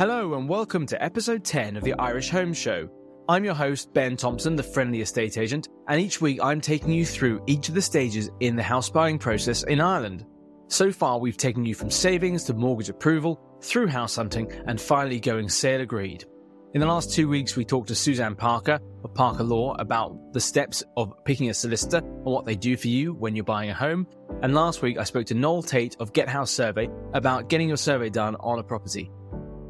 Hello and welcome to episode 10 of the Irish Home Show. I'm your host, Ben Thompson, the friendly estate agent, and each week I'm taking you through each of the stages in the house buying process in Ireland. So far, we've taken you from savings to mortgage approval, through house hunting, and finally going sale agreed. In the last 2 weeks, we talked to Suzanne Parker of Parker Law about the steps of picking a solicitor and what they do for you when you're buying a home. And last week, I spoke to Noel Tate of Get House Survey about getting your survey done on a property.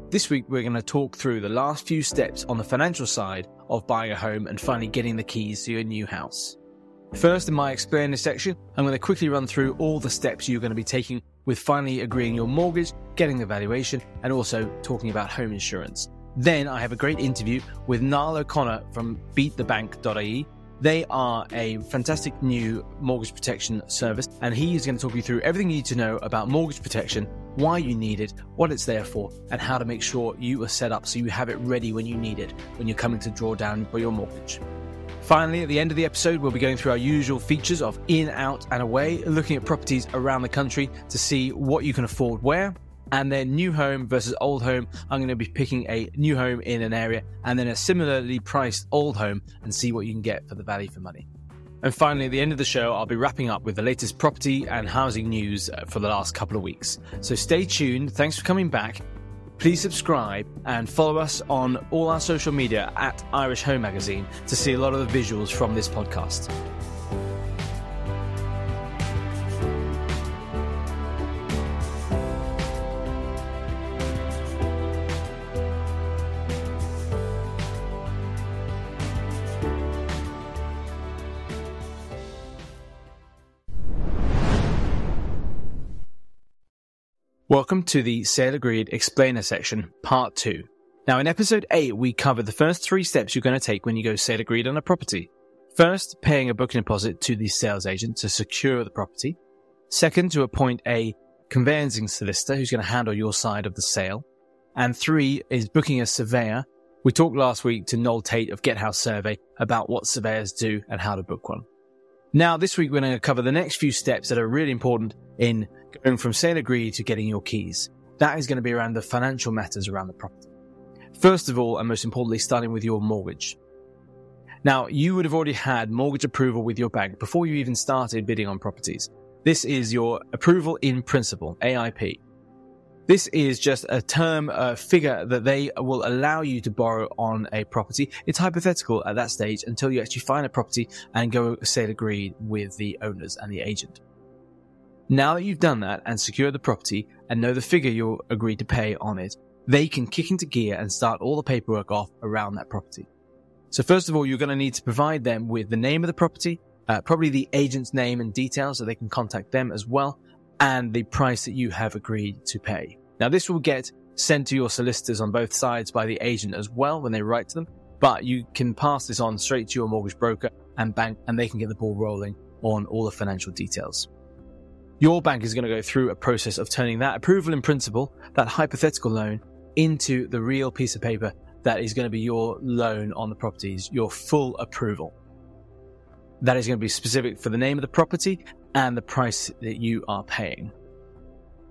This week, we're going to talk through the last few steps on the financial side of buying a home and finally getting the keys to your new house. First, in my explainer section, I'm going to quickly run through all the steps you're going to be taking with finally agreeing your mortgage, getting the valuation, and also talking about home insurance. Then I have a great interview with Niall O'Connor from BeatTheBank.ie. They are a fantastic new mortgage protection service, and he is going to talk you through everything you need to know about mortgage protection, why you need it, what it's there for, and how to make sure you are set up so you have it ready when you need it, when you're coming to draw down for your mortgage. Finally, at the end of the episode, we'll be going through our usual features of in, out, and away, looking at properties around the country to see what you can afford where, and then new home versus old home. I'm going to be picking a new home in an area and then a similarly priced old home and see what you can get for the value for money. And finally, at the end of the show, I'll be wrapping up with the latest property and housing news for the last couple of weeks. So stay tuned. Thanks for coming back. Please subscribe and follow us on all our social media at Irish Home Magazine to see a lot of the visuals from this podcast. Welcome to the Sale Agreed Explainer section, Part 2. Now, in Episode 8, we covered the first three steps you're going to take when you go sale agreed on a property. First, paying a booking deposit to the sales agent to secure the property. Second, to appoint a conveyancing solicitor who's going to handle your side of the sale. And three is booking a surveyor. We talked last week to Noel Tate of Get House Survey about what surveyors do and how to book one. Now, this week, we're going to cover the next few steps that are really important in going from sale agreed to getting your keys. That is going to be around the financial matters around the property. First of all, and most importantly, starting with your mortgage. Now, you would have already had mortgage approval with your bank before you even started bidding on properties. This is your approval in principle, AIP. This is just a term, a figure that they will allow you to borrow on a property. It's hypothetical at that stage until you actually find a property and go sale agreed with the owners and the agent. Now that you've done that and secured the property and know the figure you'll agree to pay on it, they can kick into gear and start all the paperwork off around that property. So first of all, you're going to need to provide them with the name of the property, probably the agent's name and details so they can contact them as well, and the price that you have agreed to pay. Now, this will get sent to your solicitors on both sides by the agent as well when they write to them, but you can pass this on straight to your mortgage broker and bank, and they can get the ball rolling on all the financial details. Your bank is going to go through a process of turning that approval in principle, that hypothetical loan, into the real piece of paper that is going to be your loan on the properties, your full approval. That is going to be specific for the name of the property and the price that you are paying.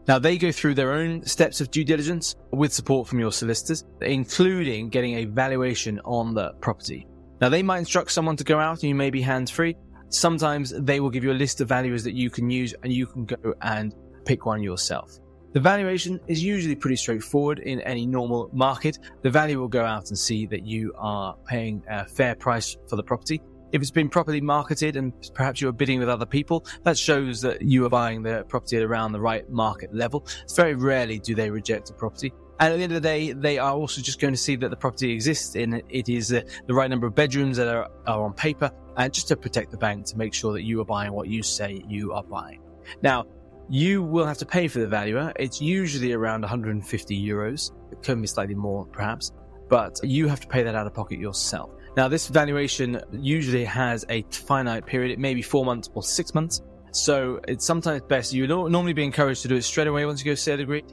Now, they go through their own steps of due diligence with support from your solicitors, including getting a valuation on the property. Now, they might instruct someone to go out and you may be hands-free. Sometimes they will give you a list of valuers that you can use and you can go and pick one yourself. The valuation is usually pretty straightforward in any normal market. The valuer will go out and see that you are paying a fair price for the property. If it's been properly marketed and perhaps you're bidding with other people, that shows that you are buying the property at around the right market level. Very rarely do they reject a property. And at the end of the day, they are also just going to see that the property exists and it is the right number of bedrooms that are on paper, and just to protect the bank to make sure that you are buying what you say you are buying. Now, you will have to pay for the valuer. It's usually around €150. It can be slightly more perhaps, but you have to pay that out of pocket yourself. Now, this valuation usually has a finite period. It may be 4 months or 6 months. So it's sometimes best. You would normally be encouraged to do it straight away once you go sale agreed.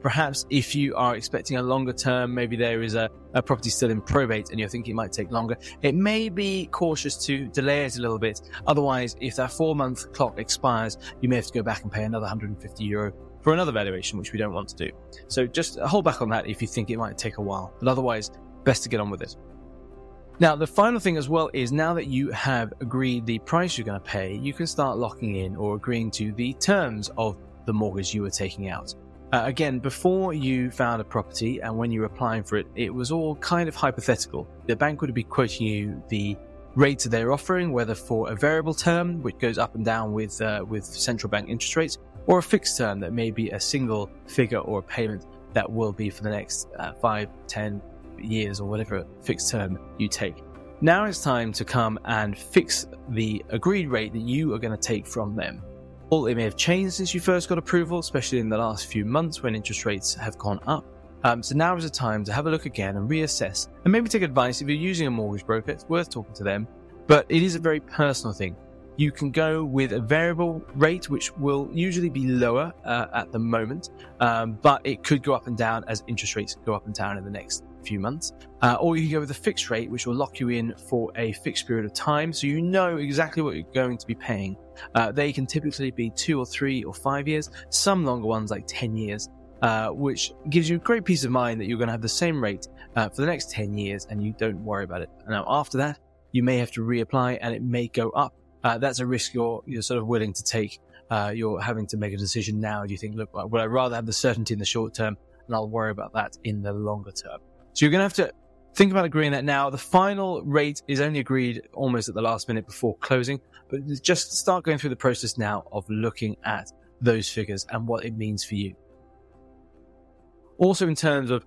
Perhaps if you are expecting a longer term, maybe there is a property still in probate and you're thinking it might take longer, it may be cautious to delay it a little bit. Otherwise, if that 4-month clock expires, you may have to go back and pay another €150 for another valuation, which we don't want to do. So just hold back on that if you think it might take a while, but otherwise, best to get on with it. Now, the final thing as well is now that you have agreed the price you're going to pay, you can start locking in or agreeing to the terms of the mortgage you are taking out. Again, before you found a property and when you were applying for it, it was all kind of hypothetical. The bank would be quoting you the rates they're offering, whether for a variable term, which goes up and down with central bank interest rates, or a fixed term that may be a single figure or a payment that will be for the next 5, 10 years or whatever fixed term you take. Now it's time to come and fix the agreed rate that you are going to take from them. Well, it may have changed since you first got approval, especially in the last few months when interest rates have gone up. So now is the time to have a look again and reassess, and maybe take advice. If you're using a mortgage broker, it's worth talking to them, but it is a very personal thing. You can go with a variable rate, which will usually be lower at the moment, but it could go up and down as interest rates go up and down in the next few months. Or you can go with a fixed rate, which will lock you in for a fixed period of time, so you know exactly what you're going to be paying. They can typically be 2 or 3 or 5 years, some longer ones like 10 years, which gives you great peace of mind that you're going to have the same rate for the next 10 years and you don't worry about it. Now, after that, you may have to reapply and it may go up. That's a risk you're sort of willing to take. You're having to make a decision now. Do you think, look, would I rather have the certainty in the short term and I'll worry about that in the longer term? So you're going to have to think about agreeing that now. The final rate is only agreed almost at the last minute before closing, but just start going through the process now of looking at those figures and what it means for you. Also, in terms of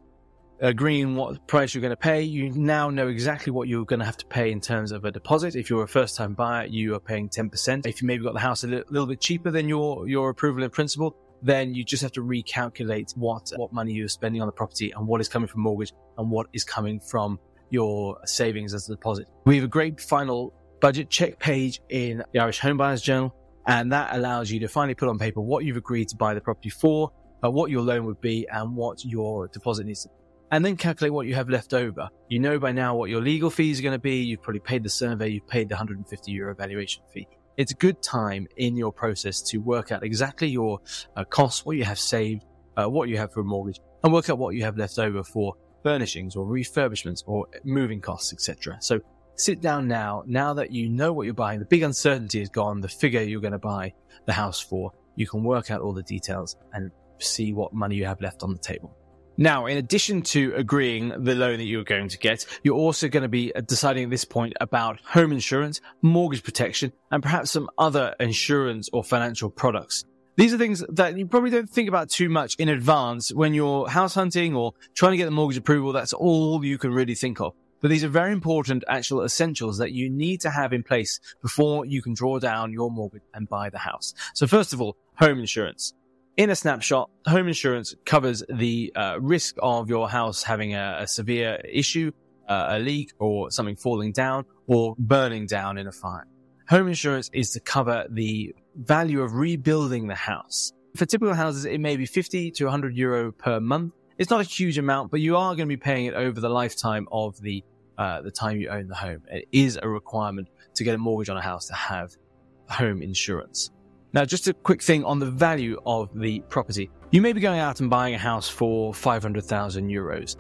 agreeing what price you're going to pay, you now know exactly what you're going to have to pay in terms of a deposit. If you're a first-time buyer, you are paying 10%. If you maybe got the house a little bit cheaper than your approval in principle, then you just have to recalculate what money you're spending on the property and what is coming from mortgage and what is coming from your savings as a deposit. We have a great final budget check page in the Irish Home Buyer's Journal, and that allows you to finally put on paper what you've agreed to buy the property for, what your loan would be, and what your deposit needs to be. And then calculate what you have left over. You know by now what your legal fees are going to be. You've probably paid the survey. You've paid the €150 valuation fee. It's a good time in your process to work out exactly your costs, what you have saved, what you have for a mortgage, and work out what you have left over for furnishings or refurbishments or moving costs, etc. So sit down now that you know what you're buying. The big uncertainty is gone. The figure you're going to buy the house for, you can work out all the details and see what money you have left on the table. Now, in addition to agreeing the loan that you're going to get, you're also going to be deciding at this point about home insurance, mortgage protection, and perhaps some other insurance or financial products. These are things that you probably don't think about too much in advance when you're house hunting or trying to get the mortgage approval. That's all you can really think of. But these are very important actual essentials that you need to have in place before you can draw down your mortgage and buy the house. So first of all, home insurance. In a snapshot, home insurance covers the risk of your house having a severe issue, a leak or something falling down or burning down in a fire. Home insurance is to cover the value of rebuilding the house. For typical houses, it may be €50 to €100 per month. It's not a huge amount, but you are going to be paying it over the lifetime of the time you own the home. It is a requirement to get a mortgage on a house to have home insurance. Now, just a quick thing on the value of the property. You may be going out and buying a house for €500,000.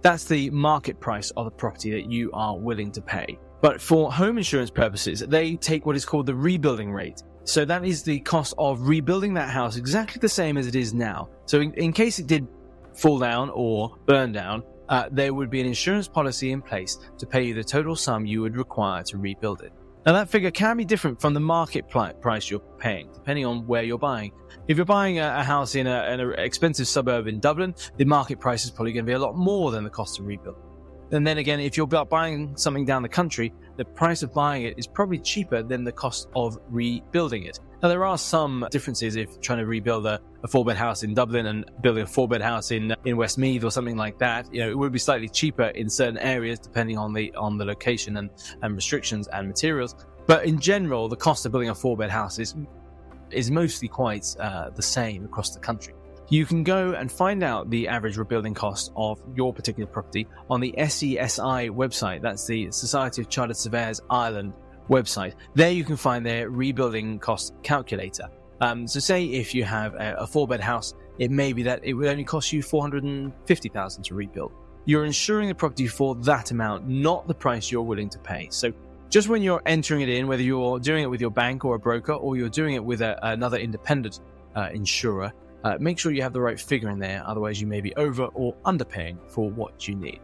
That's the market price of the property that you are willing to pay. But for home insurance purposes, they take what is called the rebuilding rate. So that is the cost of rebuilding that house exactly the same as it is now. So in case it did fall down or burn down, there would be an insurance policy in place to pay you the total sum you would require to rebuild it. Now, that figure can be different from the market price you're paying, depending on where you're buying. If you're buying a house in an expensive suburb in Dublin, the market price is probably going to be a lot more than the cost of rebuild. And then again, if you're buying something down the country, the price of buying it is probably cheaper than the cost of rebuilding it. Now, there are some differences if trying to rebuild a four-bed house in Dublin and building a four-bed house in Westmeath or something like that. You know, it would be slightly cheaper in certain areas depending on the location and restrictions and materials. But in general, the cost of building a four-bed house is mostly quite the same across the country. You can go and find out the average rebuilding cost of your particular property on the SESI website. That's the Society of Chartered Surveyors Ireland website. There you can find their rebuilding cost calculator. So say if you have a four-bed house, it may be that it would only cost you $450,000 to rebuild. You're insuring the property for that amount, not the price you're willing to pay. So just when you're entering it in, whether you're doing it with your bank or a broker, or you're doing it with another independent insurer, make sure you have the right figure in there. Otherwise, you may be over or underpaying for what you need.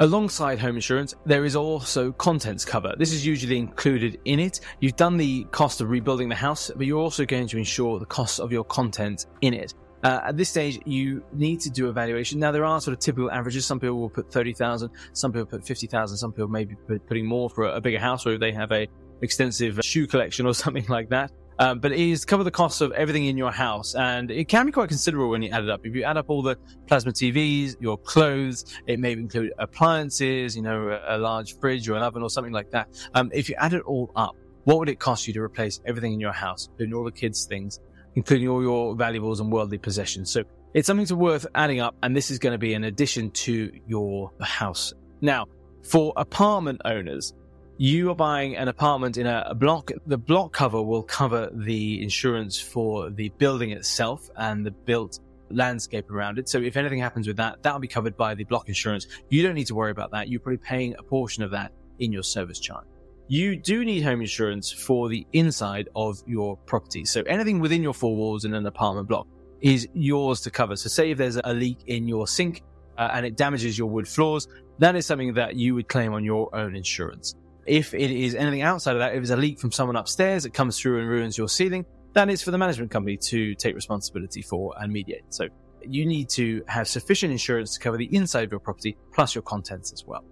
Alongside home insurance, there is also contents cover. This is usually included in it. You've done the cost of rebuilding the house, but you're also going to insure the cost of your contents in it. At this stage, you need to do a valuation. Now, there are sort of typical averages. Some people will put 30,000, some people put 50,000, some people may be putting more for a bigger house, or if they have a extensive shoe collection or something like that. But it is to cover the cost of everything in your house, and it can be quite considerable when you add it up. If you add up all the plasma TVs, your clothes, it may include appliances, you know, a large fridge or an oven or something like that. If you add it all up, what would it cost you to replace everything in your house, including all the kids' things, including all your valuables and worldly possessions? So it's something to worth adding up, and this is going to be an addition to your house. Now, for apartment owners, you are buying an apartment in a block. The block cover will cover the insurance for the building itself and the built landscape around it. So if anything happens with that, that'll be covered by the block insurance. You don't need to worry about that. You're probably paying a portion of that in your service charge. You do need home insurance for the inside of your property. So anything within your four walls in an apartment block is yours to cover. So say if there's a leak in your sink and it damages your wood floors, that is something that you would claim on your own insurance. If it is anything outside of that, if it's a leak from someone upstairs that comes through and ruins your ceiling, that is for the management company to take responsibility for and mediate. So you need to have sufficient insurance to cover the inside of your property, plus your contents as well.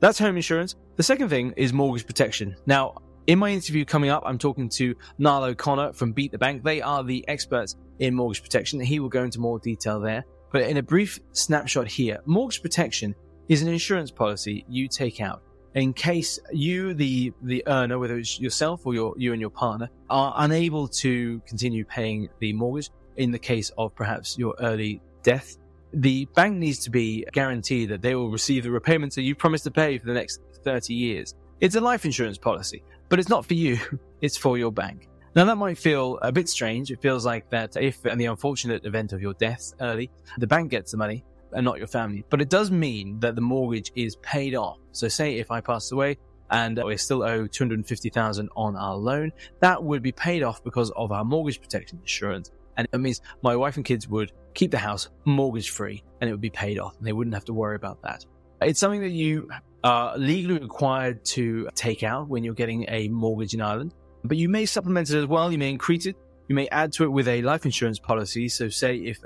That's home insurance. The second thing is mortgage protection. Now, in my interview coming up, I'm talking to Niall O'Connor from Beat the Bank. They are the experts in mortgage protection. He will go into more detail there. But in a brief snapshot here, mortgage protection is an insurance policy you take out in case you, the earner, whether it's yourself or you and your partner, are unable to continue paying the mortgage in the case of perhaps your early death. The bank needs to be guaranteed that they will receive the repayments that you promised to pay for the next 30 years. It's a life insurance policy, but it's not for you, it's for your bank. Now, that might feel a bit strange. It feels like that if, in the unfortunate event of your death early, the bank gets the money, and not your family. But it does mean that the mortgage is paid off. So say if I passed away and we still owe $250,000 on our loan, that would be paid off because of our mortgage protection insurance. And it means my wife and kids would keep the house mortgage free and it would be paid off. And they wouldn't have to worry about that. It's something that you are legally required to take out when you're getting a mortgage in Ireland. But you may supplement it as well. You may increase it. You may add to it with a life insurance policy. So say if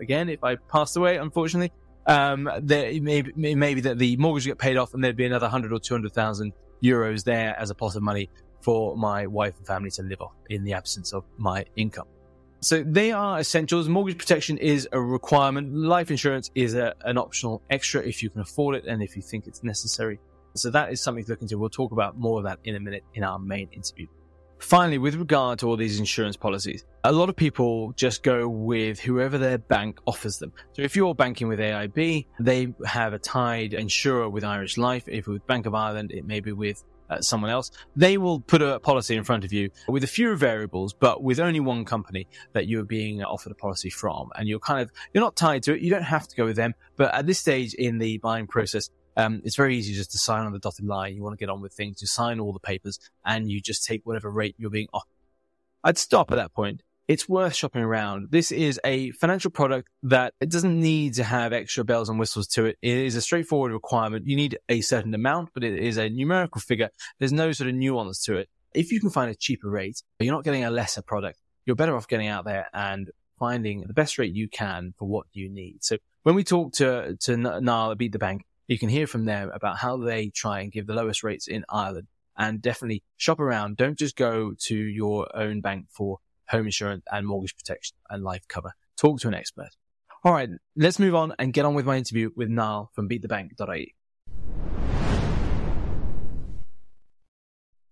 I passed away, unfortunately, Maybe that the mortgage would get paid off and there'd be another 100 or 200,000 euros there as a pot of money for my wife and family to live off in the absence of my income. So they are essentials. Mortgage protection is a requirement. Life insurance is an optional extra if you can afford it and if you think it's necessary. So that is something to look into. We'll talk about more of that in a minute in our main interview. Finally, with regard to all these insurance policies, a lot of people just go with whoever their bank offers them. So if you're banking with AIB, they have a tied insurer with Irish Life. If with Bank of Ireland, it may be with someone else. They will put a policy in front of you with a few variables, but with only one company that you're being offered a policy from. And you're not tied to it. You don't have to go with them. But at this stage in the buying process, it's very easy just to sign on the dotted line. You want to get on with things. You sign all the papers and you just take whatever rate you're being offered. I'd stop at that point. It's worth shopping around. This is a financial product that it doesn't need to have extra bells and whistles to it. It is a straightforward requirement. You need a certain amount, but it is a numerical figure. There's no sort of nuance to it. If you can find a cheaper rate, you're not getting a lesser product. You're better off getting out there and finding the best rate you can for what you need. So when we talk to Niall at Beat the Bank, you can hear from them about how they try and give the lowest rates in Ireland, and definitely shop around. Don't just go to your own bank for home insurance and mortgage protection and life cover. Talk to an expert. All right, let's move on and get on with my interview with Niall from BeatTheBank.ie.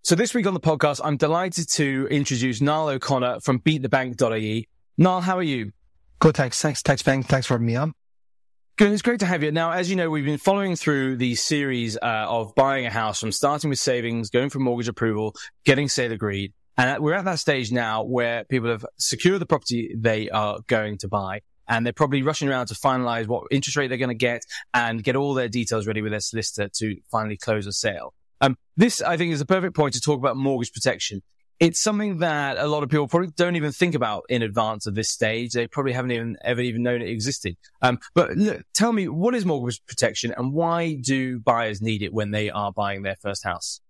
So this week on the podcast, I'm delighted to introduce Niall O'Connor from BeatTheBank.ie. Niall, how are you? Good, thanks. Thanks, Ben. Thanks for having me on. Good, it's great to have you. Now, as you know, we've been following through the series of buying a house, from starting with savings, going for mortgage approval, getting sale agreed, And we're at that stage now where people have secured the property they are going to buy, and they're probably rushing around to finalise what interest rate they're going to get and get all their details ready with their solicitor to finally close a sale. This, I think, is the perfect point to talk about mortgage protection. It's something that a lot of people probably don't even think about in advance of this stage. They probably haven't even known it existed. But look, tell me, what is mortgage protection and why do buyers need it when they are buying their first house?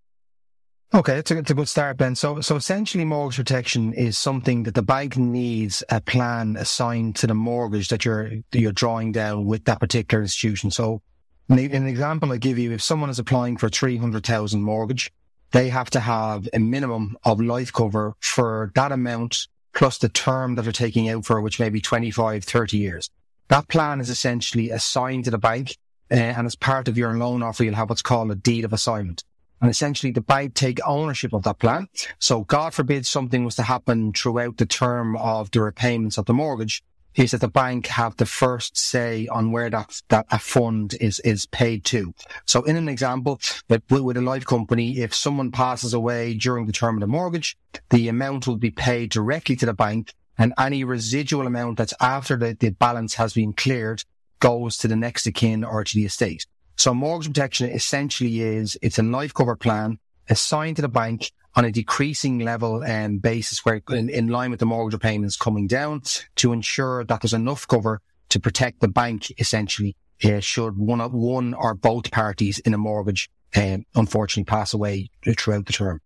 Okay, it's a good start, Ben. So essentially mortgage protection is something that the bank needs a plan assigned to the mortgage that you're drawing down with that particular institution. So an example I give you, if someone is applying for a 300,000 mortgage, they have to have a minimum of life cover for that amount plus the term that they're taking out for, which may be 25, 30 years. That plan is essentially assigned to the bank, and as part of your loan offer, you'll have what's called a deed of assignment. And essentially the bank take ownership of that plan. So God forbid something was to happen throughout the term of the repayments of the mortgage, is that the bank have the first say on where that a fund is paid to. So in an example, with a life company, if someone passes away during the term of the mortgage, the amount will be paid directly to the bank, and any residual amount that's after the balance has been cleared goes to the next of kin or to the estate. So mortgage protection essentially it's a life cover plan assigned to the bank on a decreasing level basis, where in line with the mortgage repayments coming down, to ensure that there's enough cover to protect the bank, essentially, should one or both parties in a mortgage unfortunately pass away throughout the term.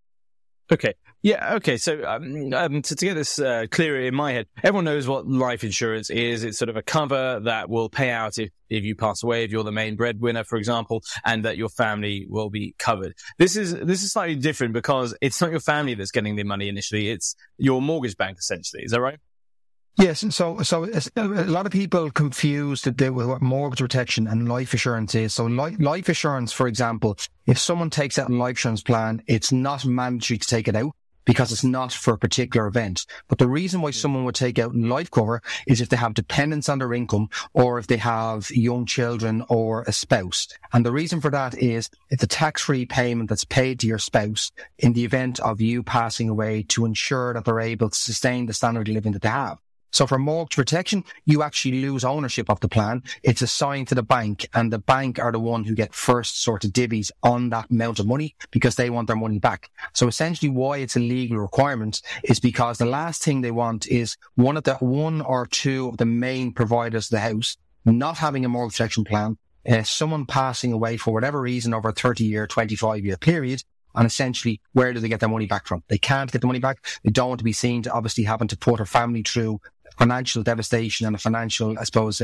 Okay. Yeah, okay. So to get this clearer in my head, everyone knows what life insurance is. It's sort of a cover that will pay out if you pass away, if you're the main breadwinner, for example, and that your family will be covered. This is slightly different because it's not your family that's getting the money initially. It's your mortgage bank, essentially. Is that right? Yes. And so a lot of people confuse what mortgage protection and life assurance is. So life assurance, for example, if someone takes out a life insurance plan, it's not mandatory to take it out, because it's not for a particular event. But the reason why someone would take out life cover is if they have dependents on their income, or if they have young children or a spouse. And the reason for that is it's a tax-free payment that's paid to your spouse in the event of you passing away, to ensure that they're able to sustain the standard of living that they have. So for mortgage protection, you actually lose ownership of the plan. It's assigned to the bank, and the bank are the one who get first sort of divvies on that amount of money, because they want their money back. So essentially why it's a legal requirement is because the last thing they want is one or two of the main providers of the house not having a mortgage protection plan, someone passing away for whatever reason over a 30-year, 25-year period. And essentially, where do they get their money back from? They can't get the money back. They don't want to be seen to obviously having to put her family through financial devastation and a financial, I suppose,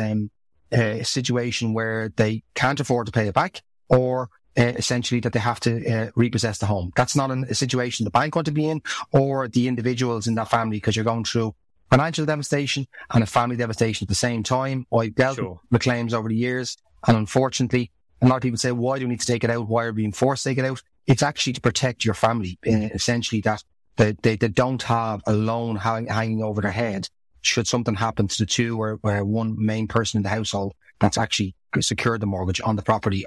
situation where they can't afford to pay it back, or essentially that they have to repossess the home. That's not a situation the bank want to be in, or the individuals in that family, because you're going through financial devastation and a family devastation at the same time. I've dealt with claims over the years, and unfortunately, a lot of people say, why do we need to take it out? Why are we being forced to take it out? It's actually to protect your family, essentially, that they don't have a loan hanging over their head should something happen to the two or one main person in the household that's actually secured the mortgage on the property.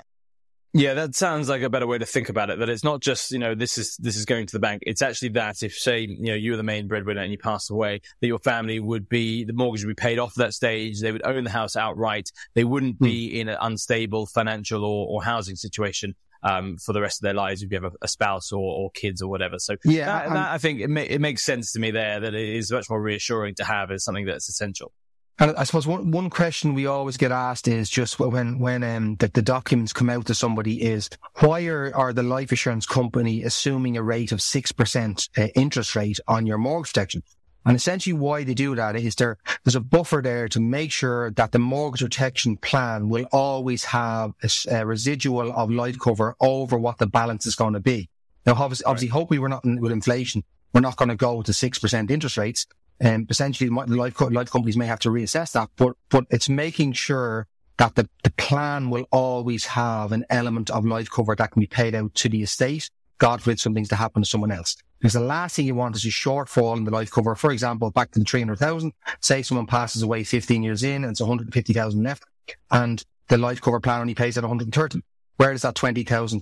Yeah, that sounds like a better way to think about it, that it's not just, this is going to the bank. It's actually that if, say, you were the main breadwinner and you passed away, that your family the mortgage would be paid off at that stage. They would own the house outright. They wouldn't be in an unstable financial or housing situation for the rest of their lives if you have a spouse or kids or whatever. So yeah, that I think it makes sense to me there, that it is much more reassuring to have as something that's essential. And I suppose one question we always get asked is just when the documents come out to somebody is, why are the life insurance company assuming a rate of 6% interest rate on your mortgage protection? And essentially why they do that is there's a buffer there to make sure that the mortgage protection plan will always have a residual of life cover over what the balance is going to be. Now, obviously, hopefully with inflation, we're not going to go to 6% interest rates. Essentially, life companies may have to reassess that, but it's making sure that the plan will always have an element of life cover that can be paid out to the estate, God forbid something's to happen to someone else. Because the last thing you want is a shortfall in the life cover. For example, back to the 300,000, say someone passes away 15 years in and it's 150,000 left, and the life cover plan only pays out 130. where does that 20,000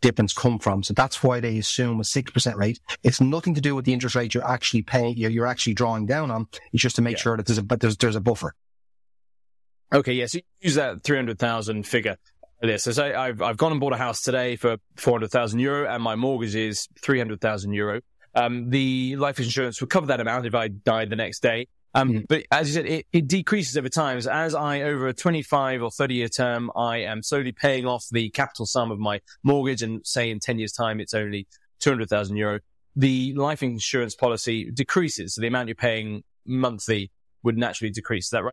difference come from? So that's why they assume a 6% rate. It's nothing to do with the interest rate you're actually paying, you're actually drawing down on. It's just to make sure that there's a buffer. Okay, yes, yeah, so use that 300,000 figure. So say I've gone and bought a house today for 400,000 euro, and my mortgage is 300,000 euro. The life insurance will cover that amount if I die the next day. But as you said, it decreases over time. As I, over a 25 or 30-year term, I am slowly paying off the capital sum of my mortgage, and say in 10 years' time, it's only 200,000 euro. The life insurance policy decreases, so the amount you're paying monthly would naturally decrease. Is that right?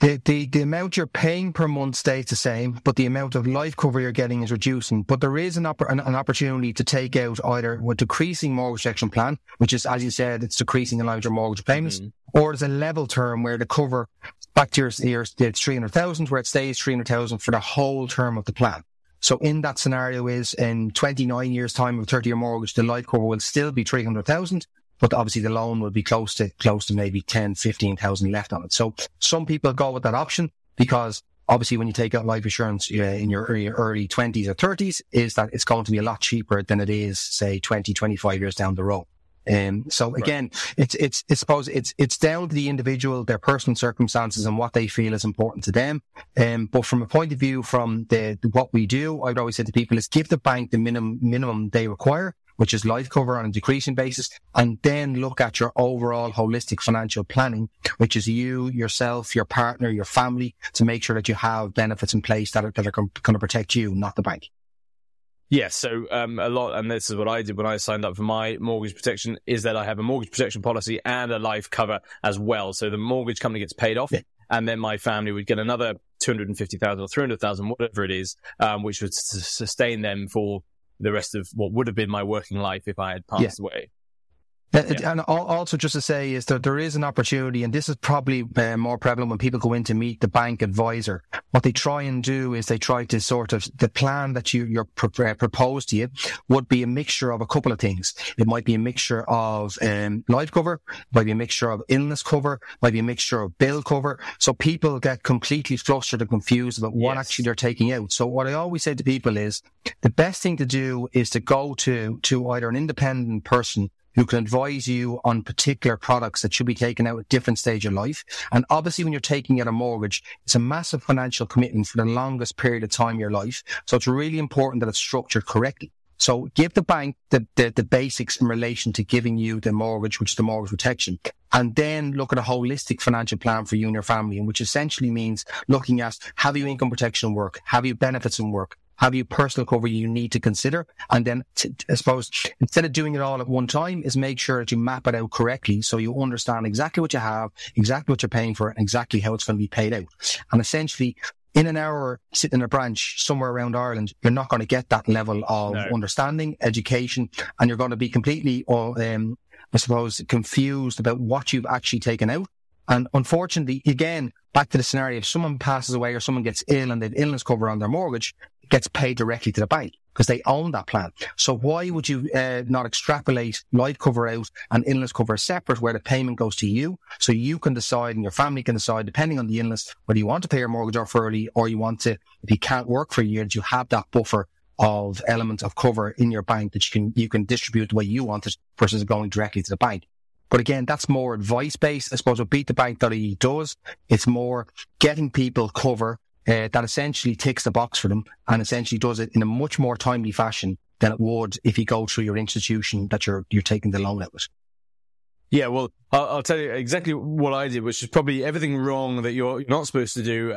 The amount you're paying per month stays the same, but the amount of life cover you're getting is reducing. But there is an opportunity to take out either a decreasing mortgage protection plan, which is, as you said, it's decreasing allowed your mortgage payments, or there's a level term where the cover back to your 300,000, where it stays 300,000 for the whole term of the plan. So in that scenario is in 29 years' time of a 30-year mortgage, the life cover will still be 300,000. But obviously the loan will be close to maybe 10, 15,000 left on it. So some people go with that option because obviously when you take out life insurance in your early 20s or 30s, is that it's going to be a lot cheaper than it is, say, 20, 25 years down the road. So again, it's down to the individual, their personal circumstances and what they feel is important to them. But from a point of view from what we do, I'd always say to people is give the bank the minimum they require, which is life cover on a decreasing basis, and then look at your overall holistic financial planning, which is you, yourself, your partner, your family, to make sure that you have benefits in place that are going to protect you, not the bank. Yes, yeah, so a lot, and this is what I did when I signed up for my mortgage protection, is that I have a mortgage protection policy and a life cover as well. So the mortgage company gets paid off, and then my family would get another 250,000 or 300,000, whatever it is, which would sustain them for the rest of what would have been my working life if I had passed away. And also just to say is that there is an opportunity, and this is probably more prevalent when people go in to meet the bank advisor. What they try and do is they try to sort of, the plan that you're proposed to you would be a mixture of a couple of things. It might be a mixture of life cover, might be a mixture of illness cover, might be a mixture of bill cover. So people get completely flustered and confused about what actually they're taking out. So what I always say to people is the best thing to do is to go to either an independent person who can advise you on particular products that should be taken out at different stage of life. And obviously when you're taking out a mortgage, it's a massive financial commitment for the longest period of time of your life. So it's really important that it's structured correctly. So give the bank the basics in relation to giving you the mortgage, which is the mortgage protection. And then look at a holistic financial plan for you and your family, and which essentially means looking at, have you income protection work? Have you benefits in work? Have you personal cover you need to consider? And then I suppose instead of doing it all at one time is make sure that you map it out correctly so you understand exactly what you have, exactly what you're paying for, and exactly how it's going to be paid out. And essentially, in an hour sitting in a branch somewhere around Ireland, you're not going to get that level of understanding, education, and you're going to be completely, confused about what you've actually taken out. And unfortunately, again, back to the scenario, if someone passes away or someone gets ill and they have illness cover on their mortgage, gets paid directly to the bank because they own that plan. So why would you not extrapolate life cover out and illness cover separate where the payment goes to you? So you can decide and your family can decide, depending on the illness, whether you want to pay your mortgage off early or you want to, if you can't work for a year, that you have that buffer of elements of cover in your bank that you can distribute the way you want it versus going directly to the bank. But again, that's more advice-based. I suppose what BeatTheBank.ie does, it's more getting people cover that essentially ticks the box for them and essentially does it in a much more timely fashion than it would if you go through your institution that you're taking the loan out with. Yeah, well, I'll tell you exactly what I did, which is probably everything wrong that you're not supposed to do,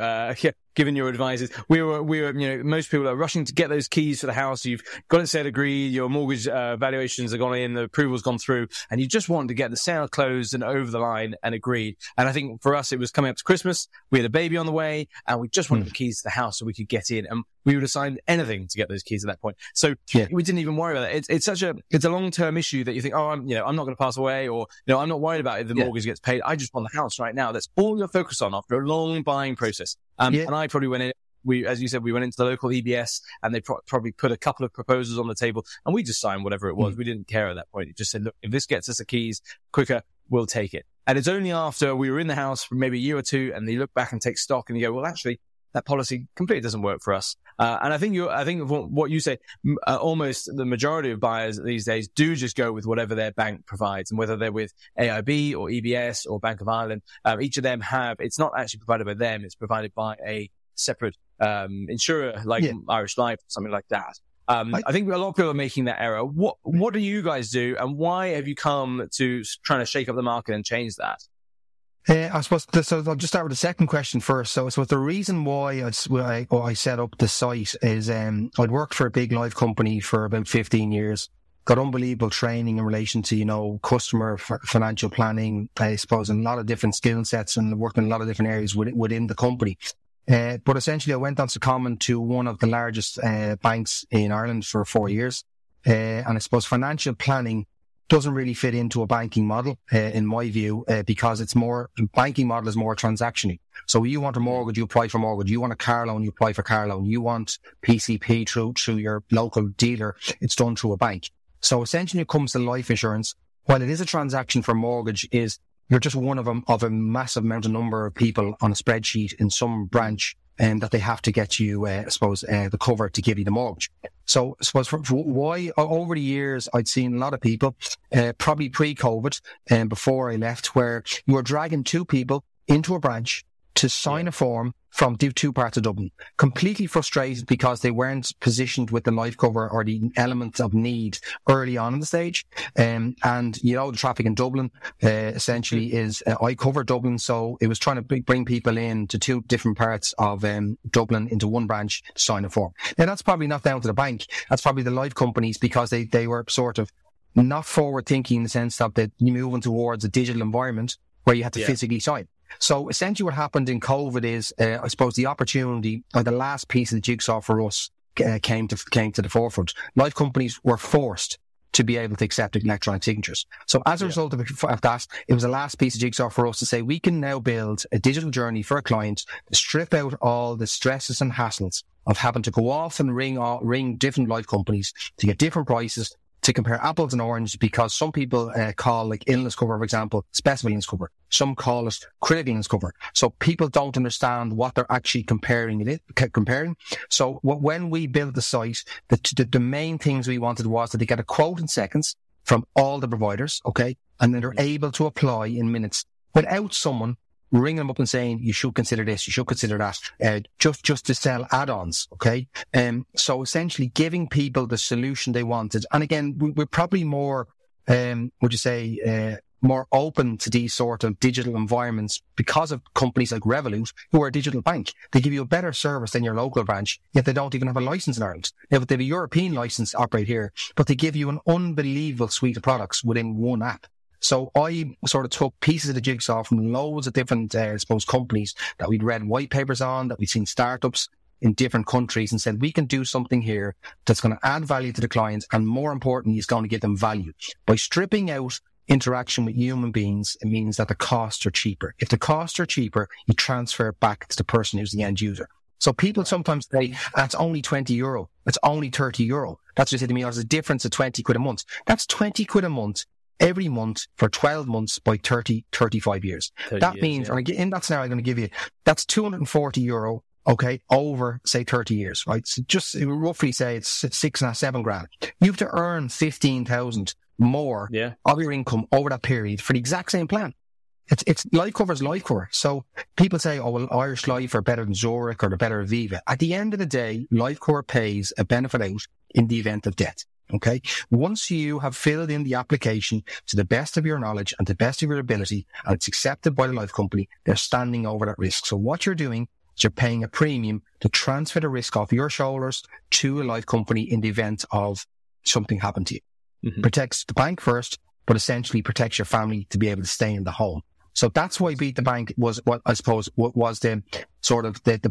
given your advice. We were, most people are rushing to get those keys for the house. You've got it set agreed, your mortgage valuations are gone in, the approval's gone through, and you just wanted to get the sale closed and over the line and agreed. And I think for us, it was coming up to Christmas. We had a baby on the way, and we just wanted the keys to the house so we could get in. And we would have signed anything to get those keys at that point. So we didn't even worry about that. It's a long-term issue that you think, I'm not going to pass away, or I'm not worried about if the mortgage gets paid. I just want the house right now. That's all you're focused on after a long buying process. And I probably went in, as you said, we went into the local EBS and they probably put a couple of proposals on the table and we just signed whatever it was. We didn't care at that point. It just said, look, if this gets us the keys quicker, we'll take it. And it's only after we were in the house for maybe a year or two and they look back and take stock and you go, well, actually, that policy completely doesn't work for us. And I think what you say, almost the majority of buyers these days do just go with whatever their bank provides, and whether they're with AIB or EBS or Bank of Ireland, each of them have, it's not actually provided by them, it's provided by a separate insurer like Irish Life, something like that. I think a lot of people are making that error. What do you guys do, and why have you come to trying to shake up the market and change that? I suppose, so I'll just start with the second question first. So I suppose the reason why I set up the site is I'd worked for a big live company for about 15 years, got unbelievable training in relation to, customer financial planning, I suppose, and a lot of different skill sets, and worked in a lot of different areas within the company. But essentially I went on to secondment to one of the largest banks in Ireland for 4 years. And I suppose financial planning doesn't really fit into a banking model, in my view, because banking model is more transactional. So you want a mortgage, you apply for mortgage. You want a car loan, you apply for car loan. You want PCP through your local dealer. It's done through a bank. So essentially it comes to life insurance. While it is a transaction for mortgage, is you're just one of a massive amount of number of people on a spreadsheet in some branch, and that they have to get you, the cover to give you the mortgage. So I suppose why over the years I'd seen a lot of people, probably pre-COVID and before I left, where you were dragging two people into a branch to sign a form from two parts of Dublin, completely frustrated because they weren't positioned with the life cover or the elements of need early on in the stage. The traffic in Dublin essentially is, I cover Dublin, so it was trying to bring people in to two different parts of Dublin into one branch to sign a form. Now, that's probably not down to the bank. That's probably the life companies, because they were sort of not forward thinking in the sense that they're moving towards a digital environment where you had to physically sign. So essentially what happened in COVID is, I suppose the opportunity, or the last piece of the jigsaw for us, came to the forefront. Life companies were forced to be able to accept electronic signatures. So as a result of that, it was the last piece of jigsaw for us to say, we can now build a digital journey for a client, strip out all the stresses and hassles of having to go off and ring different life companies to get different prices, to compare apples and oranges, because some people call illness cover, for example, specific illness cover. Some call it critical illness cover. So people don't understand what they're actually comparing. So when we built the site, the main things we wanted was that they get a quote in seconds from all the providers, okay? And then they're able to apply in minutes without someone ringing them up and saying, you should consider this, you should consider that, just to sell add-ons, okay? So essentially giving people the solution they wanted. And again, we're probably more, more open to these sort of digital environments because of companies like Revolut, who are a digital bank. They give you a better service than your local branch, yet they don't even have a license in Ireland. They have a European license to operate here, but they give you an unbelievable suite of products within one app. So I sort of took pieces of the jigsaw from loads of different, companies that we'd read white papers on, that we'd seen startups in different countries, and said, we can do something here that's going to add value to the clients, and more importantly, it's going to give them value. By stripping out interaction with human beings, it means that the costs are cheaper. If the costs are cheaper, you transfer it back to the person who's the end user. So people sometimes say, that's only €20, that's only €30. That's what they say to me, there's a difference of 20 quid a month. That's 20 quid a month every month for 12 months by 35 years. That means, in that scenario I'm going to give you, that's €240, okay, over, say, 30 years, right? So just roughly say it's 6.5, 7 grand. You have to earn 15,000 more of your income over that period for the exact same plan. It's life cover is life cover. So people say, Irish Life are better than Zurich or they're better than Aviva. At the end of the day, life cover pays a benefit out in the event of death. Okay. Once you have filled in the application to the best of your knowledge and the best of your ability, and it's accepted by the life company, they're standing over that risk. So what you're doing is you're paying a premium to transfer the risk off your shoulders to a life company in the event of something happened to you. Mm-hmm. Protects the bank first, but essentially protects your family to be able to stay in the home. So that's why Beat the Bank was the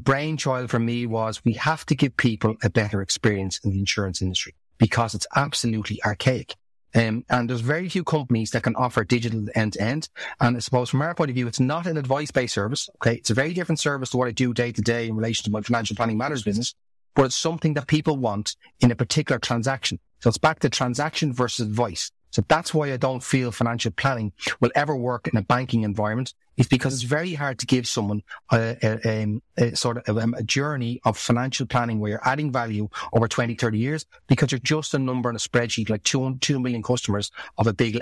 brainchild for me, was we have to give people a better experience in the insurance industry, because it's absolutely archaic. And there's very few companies that can offer digital end-to-end. And I suppose from our point of view, it's not an advice-based service. Okay, it's a very different service to what I do day-to-day in relation to my Financial Planning Matters business, but it's something that people want in a particular transaction. So it's back to transaction versus advice. So that's why I don't feel financial planning will ever work in a banking environment. It's because it's very hard to give someone a journey of financial planning where you're adding value over 20, 30 years, because you're just a number on a spreadsheet, like 2 million customers of a big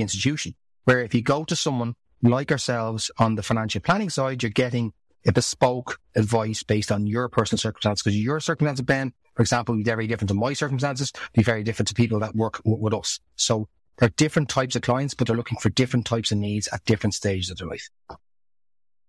institution. Where if you go to someone like ourselves on the financial planning side, you're getting a bespoke advice based on your personal circumstances, because your circumstances, Ben, for example, would be very different to my circumstances, be very different to people that work with us. So there are different types of clients, but they're looking for different types of needs at different stages of their life.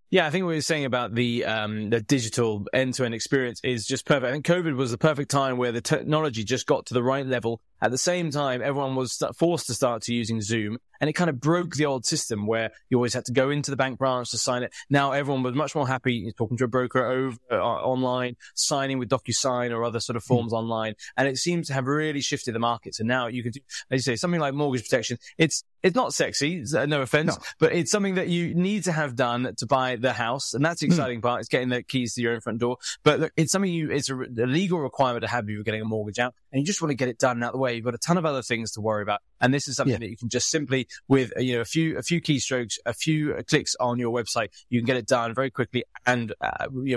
Yeah, I think what you were saying about the digital end-to-end experience is just perfect. I think COVID was the perfect time where the technology just got to the right level. At the same time, everyone was forced to start to using Zoom, and it kind of broke the old system where you always had to go into the bank branch to sign it. Now everyone was much more happy talking to a broker over online, signing with DocuSign or other sort of forms online, and it seems to have really shifted the markets. And now you can do, as you say, something like mortgage protection. It's not sexy, no offense, but it's something that you need to have done to buy the house, and that's the exciting part. It's getting the keys to your own front door, but look, it's something it's a legal requirement to have if you're getting a mortgage out, and you just want to get it done out of the way. You've got a ton of other things to worry about, and this is something that you can just simply, with a few keystrokes, a few clicks on your website, you can get it done very quickly. And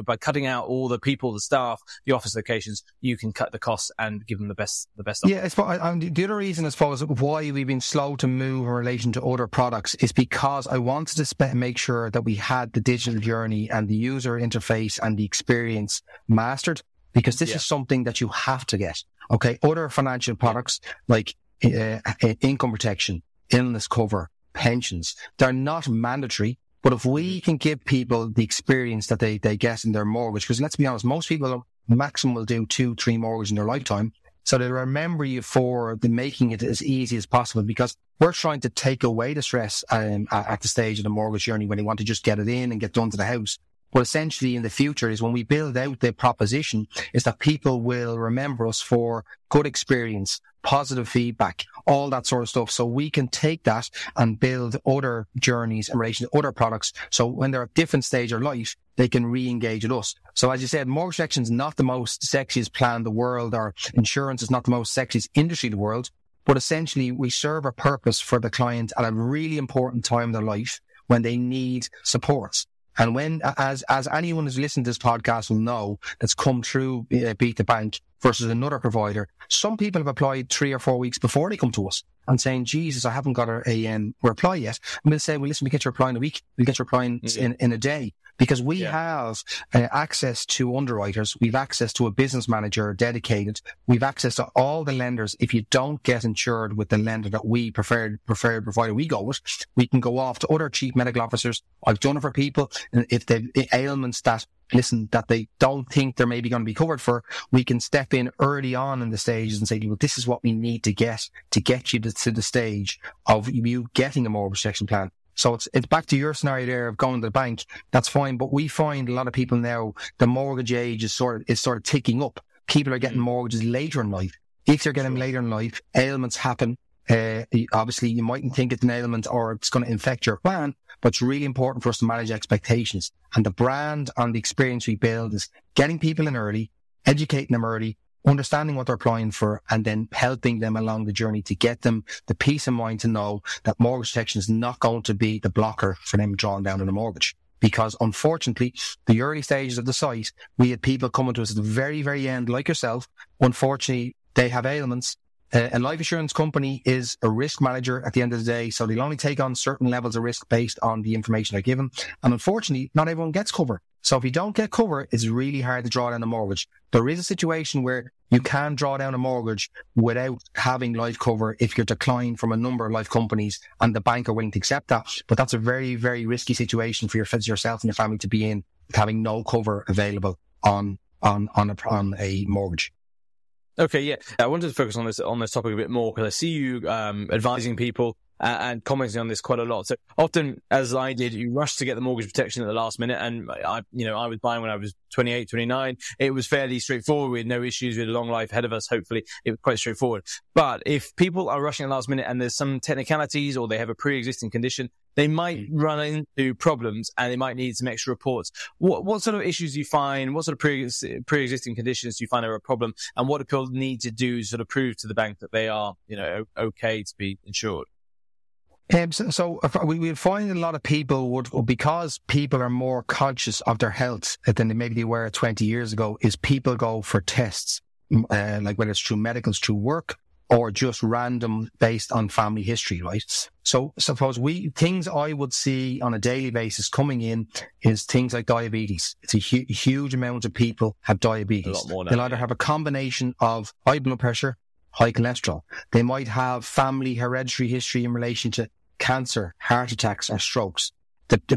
by cutting out all the people, the staff, the office locations, you can cut the costs and give them the best. Yeah, the other reason, as far as why we've been slow to move in relation to other products, is because I wanted to make sure that we had the digital journey and the user interface and the experience mastered, because this is something that you have to get. Okay, other financial products like income protection, illness cover, pensions, they're not mandatory. But if we can give people the experience that they get in their mortgage, because let's be honest, most people maximum will do 2-3 mortgages in their lifetime. So they remember you for making it as easy as possible, because we're trying to take away the stress at the stage of the mortgage journey when they want to just get it in and get done to the house. Well, essentially in the future is when we build out the proposition is that people will remember us for good experience, positive feedback, all that sort of stuff. So we can take that and build other journeys in relation to other products. So when they're at different stage of life, they can re-engage with us. So as you said, mortgage protection is not the most sexiest plan in the world, or insurance is not the most sexiest industry in the world. But essentially we serve a purpose for the client at a really important time in their life when they need support. And when, as anyone who's listened to this podcast will know, that's come through Beat the Bank versus another provider, some people have applied 3 or 4 weeks before they come to us and saying, Jesus, I haven't got a reply yet. And we'll say, well, listen, we get your reply in a week. We'll get your reply in a day. Because we have access to underwriters. We've access to a business manager dedicated. We've access to all the lenders. If you don't get insured with the lender that we preferred provider we go with, we can go off to other chief medical officers. I've done it for people. And if they've ailments that they don't think they're maybe going to be covered for, we can step in early on in the stages and say, well, this is what we need to get you to the stage of you getting a mortgage protection plan. So it's back to your scenario there of going to the bank. That's fine. But we find a lot of people now, the mortgage age is sort of ticking up. People are getting mortgages later in life. If you're getting them later in life, ailments happen. Obviously, you mightn't think it's an ailment or it's going to infect your plan, but it's really important for us to manage expectations. And the brand and the experience we build is getting people in early, educating them early, understanding what they're applying for, and then helping them along the journey to get them the peace of mind to know that mortgage protection is not going to be the blocker for them drawing down on a mortgage. Because unfortunately, the early stages of the site, we had people coming to us at the very, very end, like yourself. Unfortunately, they have ailments. A life insurance company is a risk manager at the end of the day, so they'll only take on certain levels of risk based on the information they're given. And unfortunately, not everyone gets cover. So if you don't get cover, it's really hard to draw down a mortgage. There is a situation where you can draw down a mortgage without having life cover if you're declined from a number of life companies and the bank are willing to accept that. But that's a very, very risky situation for yourself and your family to be in, having no cover available on a mortgage. Okay, yeah. I wanted to focus on this topic a bit more because I see you advising people and commenting on this quite a lot. So often, as I did, you rush to get the mortgage protection at the last minute. And I was buying when I was 28, 29. It was fairly straightforward. We had no issues. We had a long life ahead of us. Hopefully, it was quite straightforward. But if people are rushing at the last minute and there's some technicalities or they have a pre-existing condition, they might run into problems and they might need some extra reports. What sort of issues do you find? What sort of pre-existing conditions do you find are a problem? And what do people need to do to sort of prove to the bank that they are, okay to be insured? So we find a lot of people because people are more conscious of their health than they maybe were 20 years ago, is people go for tests, like whether it's through medicals, through work, or just random based on family history, right? So suppose things I would see on a daily basis coming in is things like diabetes. It's a huge amount of people have diabetes. A lot more now, they'll either have a combination of high blood pressure, high cholesterol. They might have family hereditary history in relation to cancer, heart attacks or strokes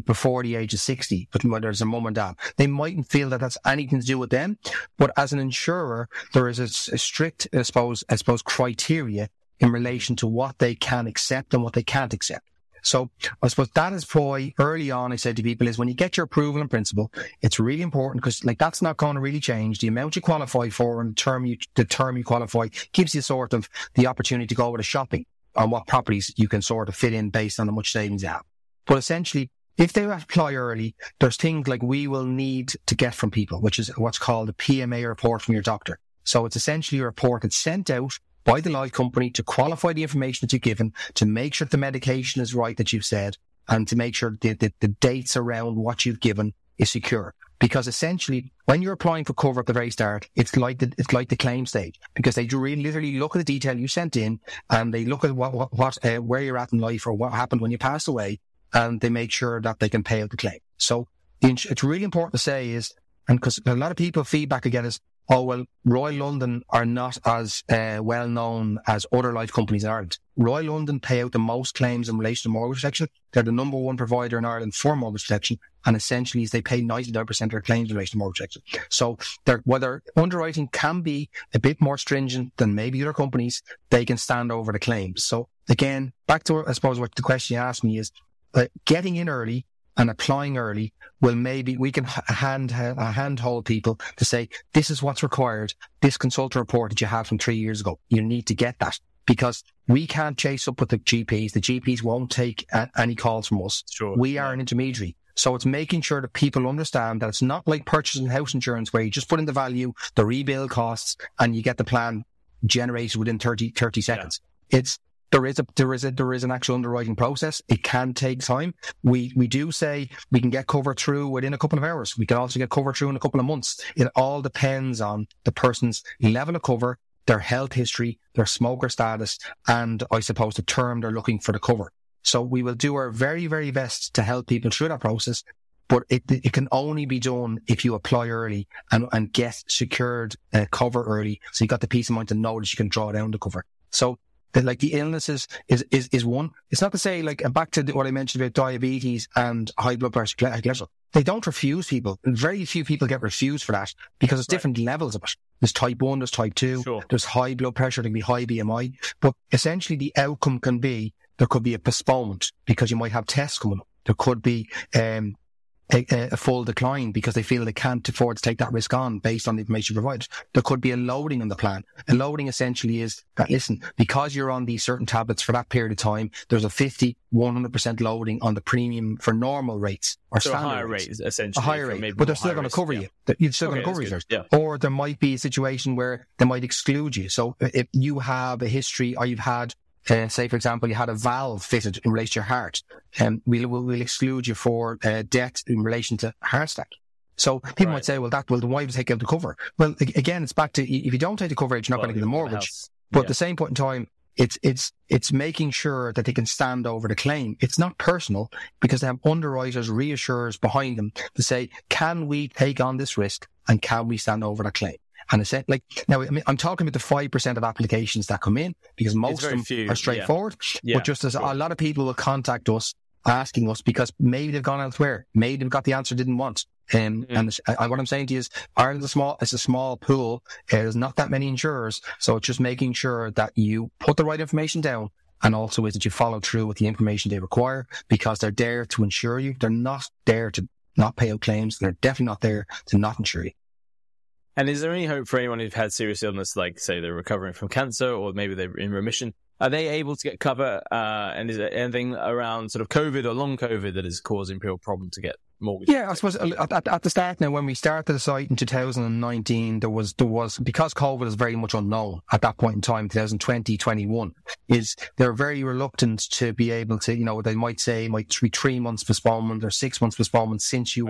before the age of 60, but whether it's a mum and dad, they mightn't feel that that's anything to do with them. But as an insurer, there is a strict, I suppose, criteria in relation to what they can accept and what they can't accept. So I suppose that is why early on I said to people is when you get your approval in principle, it's really important because that's not going to really change. The amount you qualify for and the term you qualify gives you sort of the opportunity to go with a shopping on what properties you can sort of fit in based on how much savings you have. But essentially, if they apply early, there's things like we will need to get from people, which is what's called a PMA report from your doctor. So it's essentially a report that's sent out by the life company to qualify the information that you've given, to make sure the medication is right that you've said, and to make sure that the dates around what you've given is secure. Because essentially, when you're applying for cover at the very start, it's like the claim stage, because they literally look at the detail you sent in, and they look at what where you're at in life or what happened when you passed away, and they make sure that they can pay out the claim. So it's really important to say is, and because a lot of people feedback again is, oh, well, Royal London are not as well known as other life companies in Ireland. Royal London pay out the most claims in relation to mortgage protection. They're the number one provider in Ireland for mortgage protection. And essentially, they pay 99% of their claims in relation to mortgage protection. So whether underwriting can be a bit more stringent than maybe other companies, they can stand over the claims. So again, back to, I suppose, what the question you asked me is, getting in early and applying early will maybe we can handhold people to say, this is what's required. This consultant report that you had from 3 years ago, you need to get that, because we can't chase up with the GPs. The GPs won't take any calls from us. Sure. We are an intermediary. So it's making sure that people understand that it's not like purchasing house insurance where you just put in the value, the rebuild costs, and you get the plan generated within 30 seconds. Yeah. There is an actual underwriting process. It can take time. We do say we can get cover through within a couple of hours. We can also get cover through in a couple of months. It all depends on the person's level of cover, their health history, their smoker status, and I suppose the term they're looking for the cover. So we will do our very, very best to help people through that process, but it can only be done if you apply early and get secured cover early, so you got the peace of mind to know that you can draw down the cover. So like the illnesses is one. It's not to say and back to what I mentioned about diabetes and high blood pressure, cholesterol. They don't refuse people. Very few people get refused for that because there's different levels of it. There's type 1, there's type 2, sure. There's high blood pressure, there can be high BMI. But essentially the outcome can be, there could be a postponement because you might have tests coming up. There could be a full decline because they feel they can't afford to take that risk on based on the information provided. There could be a loading on the plan. A loading essentially is that, listen, because you're on these certain tablets for that period of time, there's a 50, 100% loading on the premium for normal rates or so standard rates. A higher rate, but they're still going to cover you. You're still going to cover yours. Yeah. Or there might be a situation where they might exclude you. So if you have a history or you've had say, for example, you had a valve fitted in relation to your heart, we'll exclude you for death in relation to heart attack. So people might say, then why would you take out the cover? Well, again, it's back to, if you don't take the coverage, you're not going to get the mortgage. But at the same point in time, it's making sure that they can stand over the claim. It's not personal because they have underwriters, reassurers behind them to say, can we take on this risk and can we stand over the claim? And I said, now, I mean, I'm talking about the 5% of applications that come in because most of them are straightforward. Yeah. But just as a lot of people will contact us asking us because maybe they've gone elsewhere. Maybe they've got the answer they didn't want. And what I'm saying to you is Ireland's it's a small pool. There's not that many insurers. So it's just making sure that you put the right information down and also is that you follow through with the information they require, because they're there to insure you. They're not there to not pay out claims. They're definitely not there to not insure you. And is there any hope for anyone who've had serious illness, like say they're recovering from cancer or maybe they're in remission? Are they able to get cover? And is there anything around sort of COVID or long COVID that is causing people problem to get mortgage? Yeah, I suppose at the start now, when we started the site in 2019, there was because COVID is very much unknown at that point in time, 2020, 21, is they're very reluctant to be able to, you know, they might say it might be 3 months postponement or 6 months postponement since you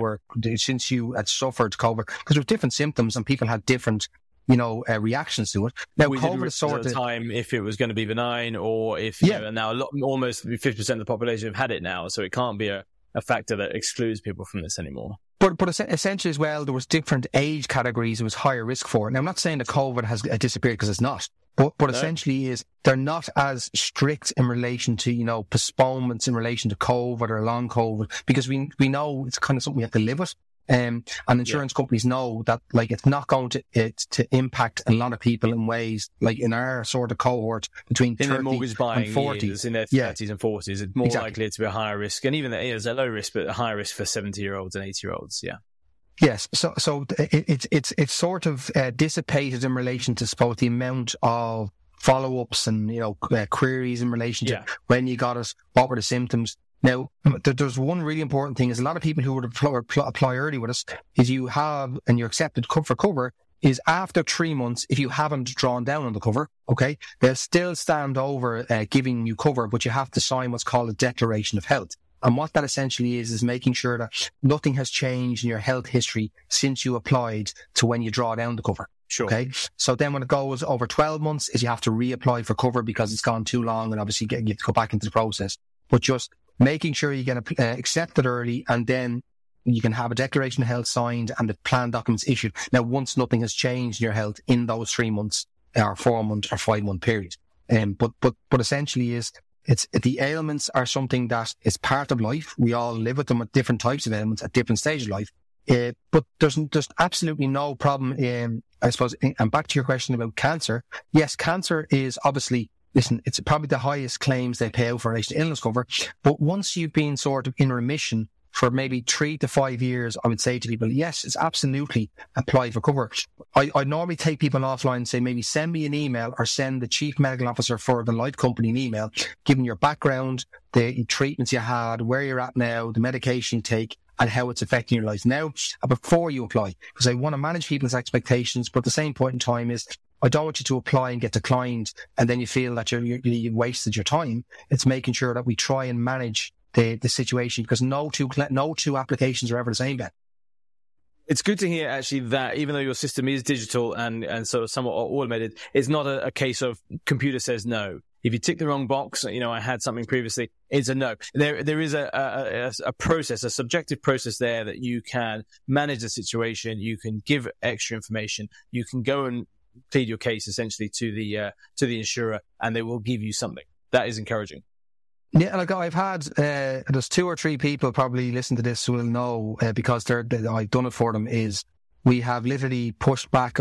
had suffered COVID, because there were different symptoms and people had different, you know, reactions to it. Now, we COVID is sort of time if it was going to be benign or if, you know, and now almost 50% of the population have had it now, so it can't be a factor that excludes people from this anymore. But essentially as well, there was different age categories it was higher risk for. Now, I'm not saying that COVID has disappeared, because it's not. But no. Essentially is they're not as strict in relation to, you know, postponements in relation to COVID or long COVID, because we know it's kind of something we have to live with. And insurance companies know that, like, it's not going to impact a lot of people in ways, like in our sort of cohort between 30 and 40 in their 30s and 40s. It's more likely to be a higher risk, and even there's a low risk, but a higher risk for 70-year-olds and 80-year-olds. Yeah. Yes. So it's sort of dissipated in relation to both the amount of follow-ups and, you know, queries in relation to when you got it, what were the symptoms. Now, there's one really important thing is a lot of people who would apply early with us is you have, and you're accepted for cover, is after 3 months, if you haven't drawn down on the cover, okay, they'll still stand over giving you cover, but you have to sign what's called a declaration of health. And what that essentially is making sure that nothing has changed in your health history since you applied to when you draw down the cover. Sure. Okay. So then when it goes over 12 months is you have to reapply for cover because it's gone too long and obviously you have to go back into the process. But just making sure you get accepted early, and then you can have a declaration of health signed and the plan documents issued. Now, once nothing has changed in your health in those 3 months or 4 month or 5 month period. But essentially is it's the ailments are something that is part of life. We all live with them at different types of ailments at different stages of life. But there's absolutely no problem in, I suppose, and back to your question about cancer. Yes, cancer is obviously, listen, it's probably the highest claims they pay out for relation to illness cover. But once you've been sort of in remission for maybe 3 to 5 years, I would say to people, yes, it's absolutely apply for cover. I normally take people offline and say, maybe send me an email or send the chief medical officer for the life company an email, giving your background, the treatments you had, where you're at now, the medication you take, and how it's affecting your life now before you apply. Because I want to manage people's expectations, but at the same point in time is, I don't want you to apply and get declined and then you feel that you wasted your time. It's making sure that we try and manage the situation, because no two applications are ever the same, Ben. It's good to hear, actually, that even though your system is digital and sort of somewhat automated, it's not a case of computer says no. If you tick the wrong box, you know, I had something previously, it's a no. There is a process, a subjective process there that you can manage the situation. You can give extra information. You can go and plead your case essentially to the insurer, and they will give you something. That is encouraging. Yeah, like I've had there's 2 or 3 people probably listen to this who will know because I've done it for them. Is we have literally pushed back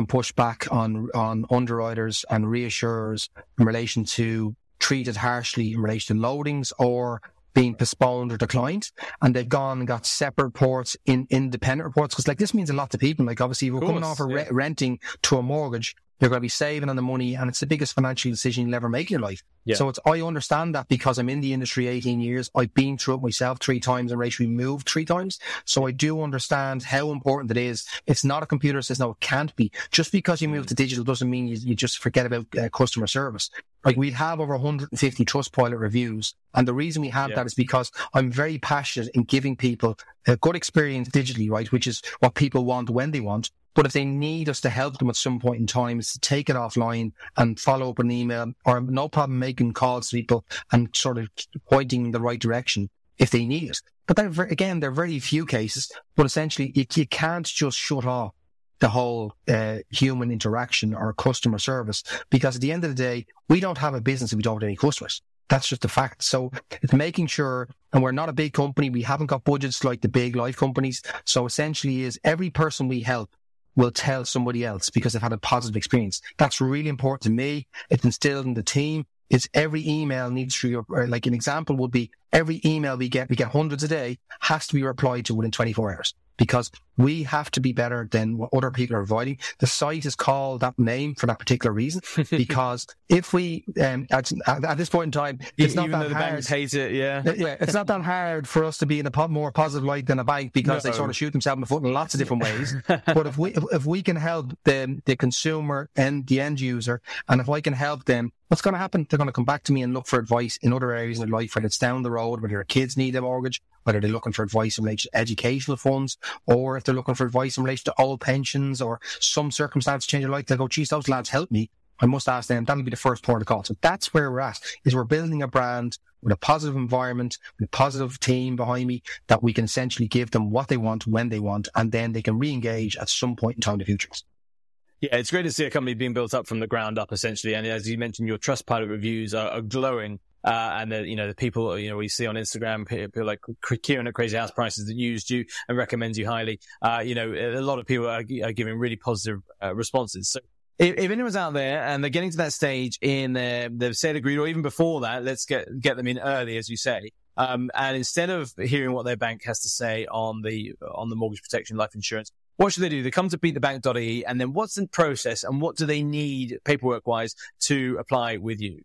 on underwriters and reassurers in relation to treated harshly in relation to loadings or being postponed or declined, and they've gone and got separate reports in independent reports, because like this means a lot to people. Like obviously if we're coming off renting to a mortgage, you're going to be saving on the money, and it's the biggest financial decision you'll ever make in your life. Yeah. So I understand that because I'm in the industry 18 years. I've been through it myself 3 times and racially moved 3 times. So I do understand how important it is. It's not a computer that says, no, it can't be. Just because you move to digital doesn't mean you just forget about customer service. Like we have over 150 Trustpilot reviews. And the reason we have that is because I'm very passionate in giving people a good experience digitally, right? Which is what people want when they want. But if they need us to help them at some point in time, is to take it offline and follow up an email, or no problem making calls to people and sort of pointing in the right direction if they need it. But then again, there are very few cases, but essentially you can't just shut off the whole human interaction or customer service, because at the end of the day, we don't have a business if we don't have any customers. That's just a fact. So it's making sure, and we're not a big company, we haven't got budgets like the big life companies. So essentially is every person we help will tell somebody else because they've had a positive experience. That's really important to me. It's instilled in the team. is every email needs to be, like an example would be every email we get hundreds a day, has to be replied to within 24 hours because we have to be better than what other people are avoiding. The site is called that name for that particular reason because if we, at this point in time, it's not that hard. Even though the banks hate it, yeah. It's not that hard for us to be in a more positive light than a bank because they sort of shoot themselves in the foot in lots of different ways. But if we can help the consumer and the end user, and if I can help them, what's going to happen? They're going to come back to me and look for advice in other areas of their life, whether it's down the road, whether their kids need a mortgage, whether they're looking for advice in relation to educational funds, or if they're looking for advice in relation to old pensions or some circumstance change of life, they'll go, geez, those lads help me. I must ask them. That'll be the first port of call. So that's where we're at, is we're building a brand with a positive environment, with a positive team behind me, that we can essentially give them what they want, when they want, and then they can re-engage at some point in time in the future. Yeah, it's great to see a company being built up from the ground up, essentially. And as you mentioned, your Trustpilot reviews are glowing. And the people, we see on Instagram, people like Kieran at Crazy House Prices that used you and recommends you highly. A lot of people are giving really positive responses. So if anyone's out there and they're getting to that stage in their sale agreed, or even before that, let's get them in early, as you say. And instead of hearing what their bank has to say on the mortgage protection life insurance, what should they do? They come to BeatTheBank.ie, and then what's the process and what do they need paperwork-wise to apply with you?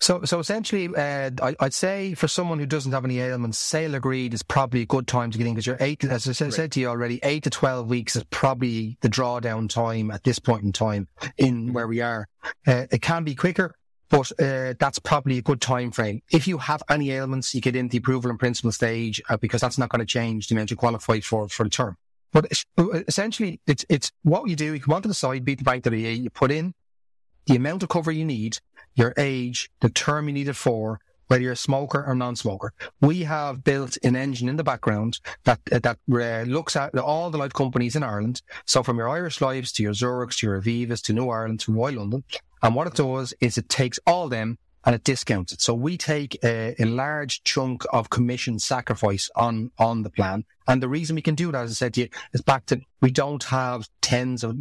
So essentially, I'd say for someone who doesn't have any ailments, sale agreed is probably a good time to get in because you're as I said to you already, 8 to 12 weeks is probably the drawdown time at this point in time in where we are. It can be quicker, but that's probably a good time frame. If you have any ailments, you get into the approval and principle stage because that's not going to change the amount you qualify for the term. But essentially, it's what you do. You come onto the site, BeatTheBank.ie, you put in the amount of cover you need, your age, the term you need it for, whether you're a smoker or non-smoker. We have built an engine in the background that looks at all the life companies in Ireland. So from your Irish Lives to your Zurichs to your Avivas to New Ireland to Royal London. And what it does is it takes all them and it discounts it. So we take a large chunk of commission sacrifice on the plan. And the reason we can do that, as I said to you, is back to we don't have tens of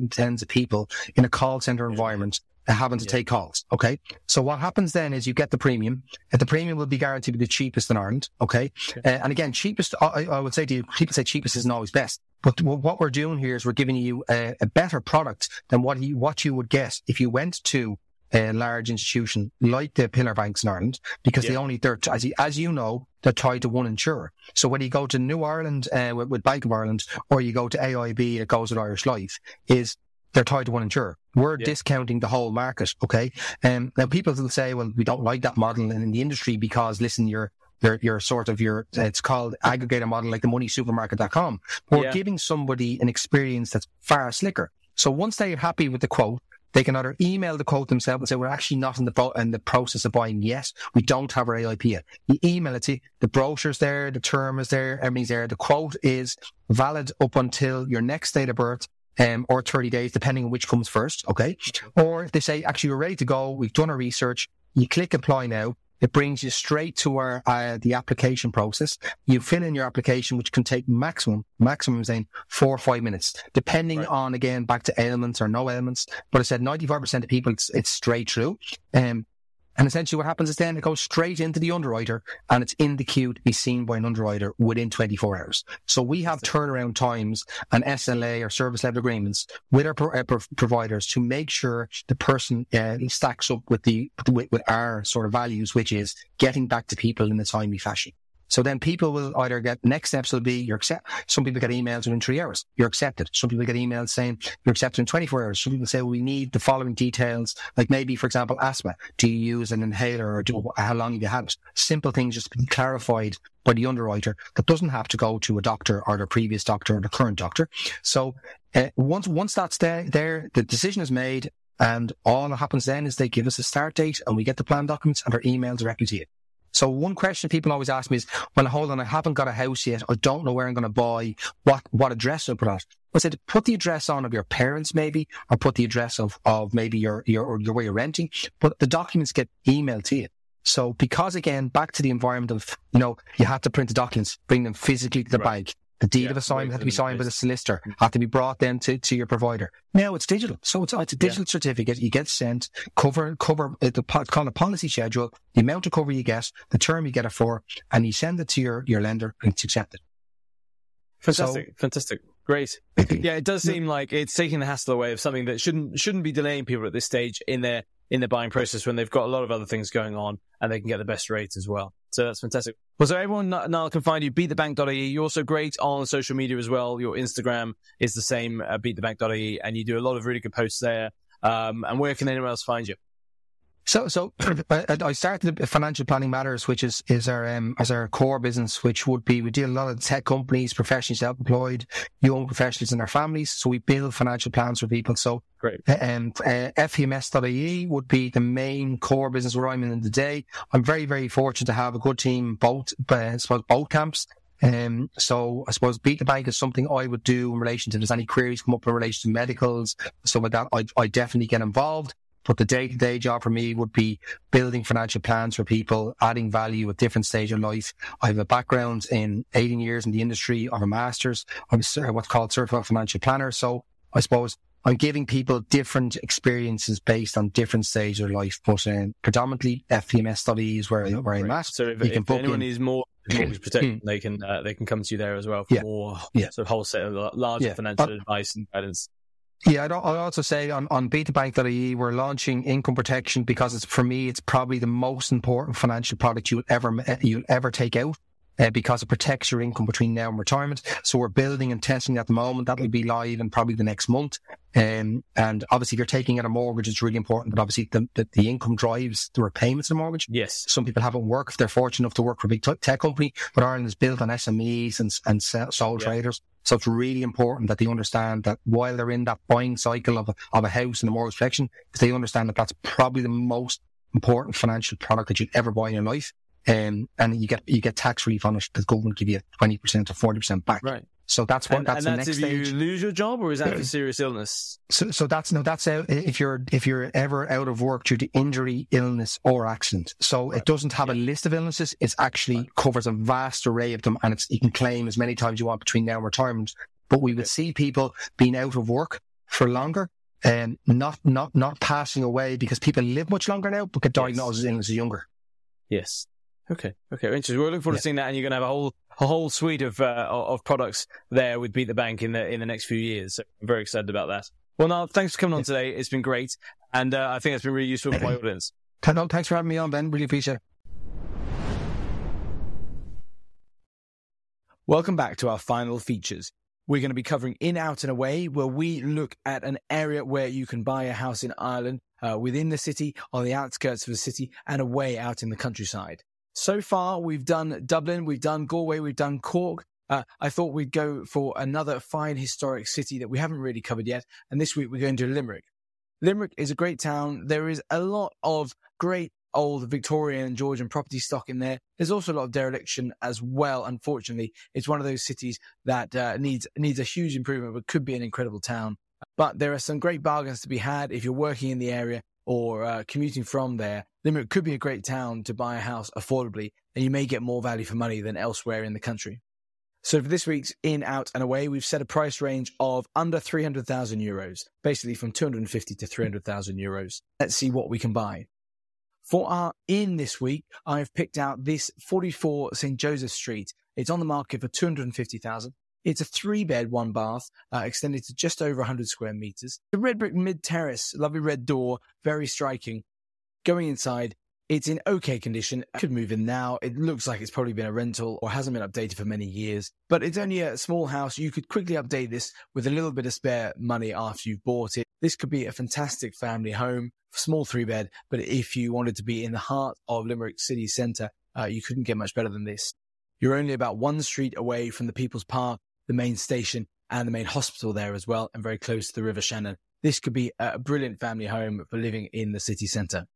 people in a call centre environment having to take calls, okay? So what happens then is you get the premium. The premium will be guaranteed to be the cheapest in Ireland, okay? And again, cheapest, I would say to you, people say cheapest isn't always best. But what we're doing here is we're giving you a better product than what you would get if you went to a large institution like the pillar banks in Ireland, because they're tied to one insurer. So whether you go to New Ireland with Bank of Ireland or you go to AIB that goes with Irish Life, is they're tied to one insurer. We're discounting the whole market, okay? Now people will say, well, we don't like that model in the industry because, listen, it's called aggregator model, like the moneysupermarket.com. We're giving somebody an experience that's far slicker. So once they're happy with the quote, they can either email the quote themselves and say, we're actually not in the process of buying yet. We don't have our AIP yet. You email it to you. The brochure's there. The term is there. Everything's there. The quote is valid up until your next date of birth or 30 days, depending on which comes first, okay? Or if they say, actually, we're ready to go. We've done our research. You click apply now. It brings you straight to the application process. You fill in your application, which can take maximum 4 or 5 minutes, depending on, again, back to ailments or no ailments. But I said 95% of people, it's straight through. And essentially what happens is then it goes straight into the underwriter and it's in the queue to be seen by an underwriter within 24 hours. So we have turnaround times and SLA or service level agreements with our providers to make sure the person stacks up with our sort of values, which is getting back to people in a timely fashion. So then people will either get, next steps will be, some people get emails within 3 hours, you're accepted. Some people get emails saying, you're accepted in 24 hours. Some people say, we need the following details, like maybe, for example, asthma. Do you use an inhaler or how long have you had it? Simple things just to be clarified by the underwriter that doesn't have to go to a doctor or their previous doctor or the current doctor. So once that's there, the decision is made and all that happens then is they give us a start date and we get the plan documents and our email directly to you. So one question people always ask me is, well, hold on, I haven't got a house yet. I don't know where I'm going to buy. What address I'll put at? I said, put the address on of your parents maybe, or put the address of maybe your way you're renting. But the documents get emailed to you. So because, again, back to the environment of, you had to print the documents, bring them physically to the bank. The deed of assignment had to be signed by the solicitor, had to be brought then to your provider. Now it's digital. So it's a digital certificate. You get sent, call a policy schedule, the amount of cover you get, the term you get it for, and you send it to your lender and it's accepted. Fantastic. Great. Yeah, it does seem like it's taking the hassle away of something that shouldn't be delaying people at this stage in their buying process when they've got a lot of other things going on and they can get the best rates as well. So that's fantastic. Well, so everyone, Niall, can find you, BeatTheBank.ie. You're also great on social media as well. Your Instagram is the same, BeatTheBank.ie, and you do a lot of really good posts there. And where can anyone else find you? So I started Financial Planning Matters, which is our core business, which would be, we deal a lot of tech companies, professionals, self-employed, young professionals and their families. So we build financial plans for people. So great. FEMS.ie would be the main core business where I'm in today. I'm very, very fortunate to have a good team, both camps. So I suppose Beat the Bank is something I would do in relation to, if there's any queries come up in relation to medicals, stuff like that, I definitely get involved. But the day-to-day job for me would be building financial plans for people, adding value at different stages of life. I have a background in 18 years in the industry. I have a master's. I'm what's called certified financial planner. So I suppose I'm giving people different experiences based on different stages of life. But predominantly FPMS studies where I'm at. So if anyone needs more mortgage protection, they can come to you there as well for more sort of wholesale, larger financial advice and guidance. Yeah, I'd also say on BeatTheBank.ie, we're launching income protection because it's, for me, it's probably the most important financial product you'll ever take out because it protects your income between now and retirement. So we're building and testing at the moment. That'll be live in probably the next month. And obviously, if you're taking out a mortgage, it's really important that obviously the income drives the repayments of the mortgage. Yes. Some people haven't worked if they're fortunate enough to work for a big tech company, but Ireland is built on SMEs and sole traders. So it's really important that they understand that while they're in that buying cycle of a house and a mortgage collection, they understand that that's probably the most important financial product that you'd ever buy in your life. And you get tax relief on it. The government give you 20% or 40% back. Right. So that's what that's the next stage. You lose your job, or is that for serious illness? So that's if you're ever out of work due to injury, illness, or accident. So it doesn't have a list of illnesses. It actually covers a vast array of them, and you can claim as many times you want between now and retirement. But we would see people being out of work for longer. And not passing away, because people live much longer now, but get diagnosed as illnesses younger. Yes. Okay, interesting. We're looking forward to seeing that, and you're going to have a whole suite of products there with Beat the Bank in the next few years. So I'm very excited about that. Well, Niall, thanks for coming on today. It's been great, and I think it's been really useful for my audience. Thanks for having me on, Ben. Really appreciate it. Welcome back to our final features. We're going to be covering In, Out and Away, where we look at an area where you can buy a house in Ireland, within the city, on the outskirts of the city, and away out in the countryside. So far, we've done Dublin, we've done Galway, we've done Cork. I thought we'd go for another fine historic city that we haven't really covered yet. And this week, we're going to Limerick. Limerick is a great town. There is a lot of great old Victorian and Georgian property stock in there. There's also a lot of dereliction as well, unfortunately. It's one of those cities that needs a huge improvement, but could be an incredible town. But there are some great bargains to be had if you're working in the area or commuting from there. Limerick could be a great town to buy a house affordably, and you may get more value for money than elsewhere in the country. So for this week's In, Out and Away, we've set a price range of under €300,000, basically from €250,000 to €300,000. Let's see what we can buy. For our in this week, I've picked out this 44 St. Joseph Street. It's on the market for €250,000. It's a 3-bed, 1-bath, extended to just over 100 square meters. The red brick mid-terrace, lovely red door, very striking. Going inside, it's in okay condition. I could move in now. It looks like it's probably been a rental or hasn't been updated for many years. But it's only a small house. You could quickly update this with a little bit of spare money after you've bought it. This could be a fantastic family home, small 3-bed. But if you wanted to be in the heart of Limerick city centre, you couldn't get much better than this. You're only about one street away from the People's Park, the main station and the main hospital there as well, and very close to the River Shannon. This could be a brilliant family home for living in the city centre.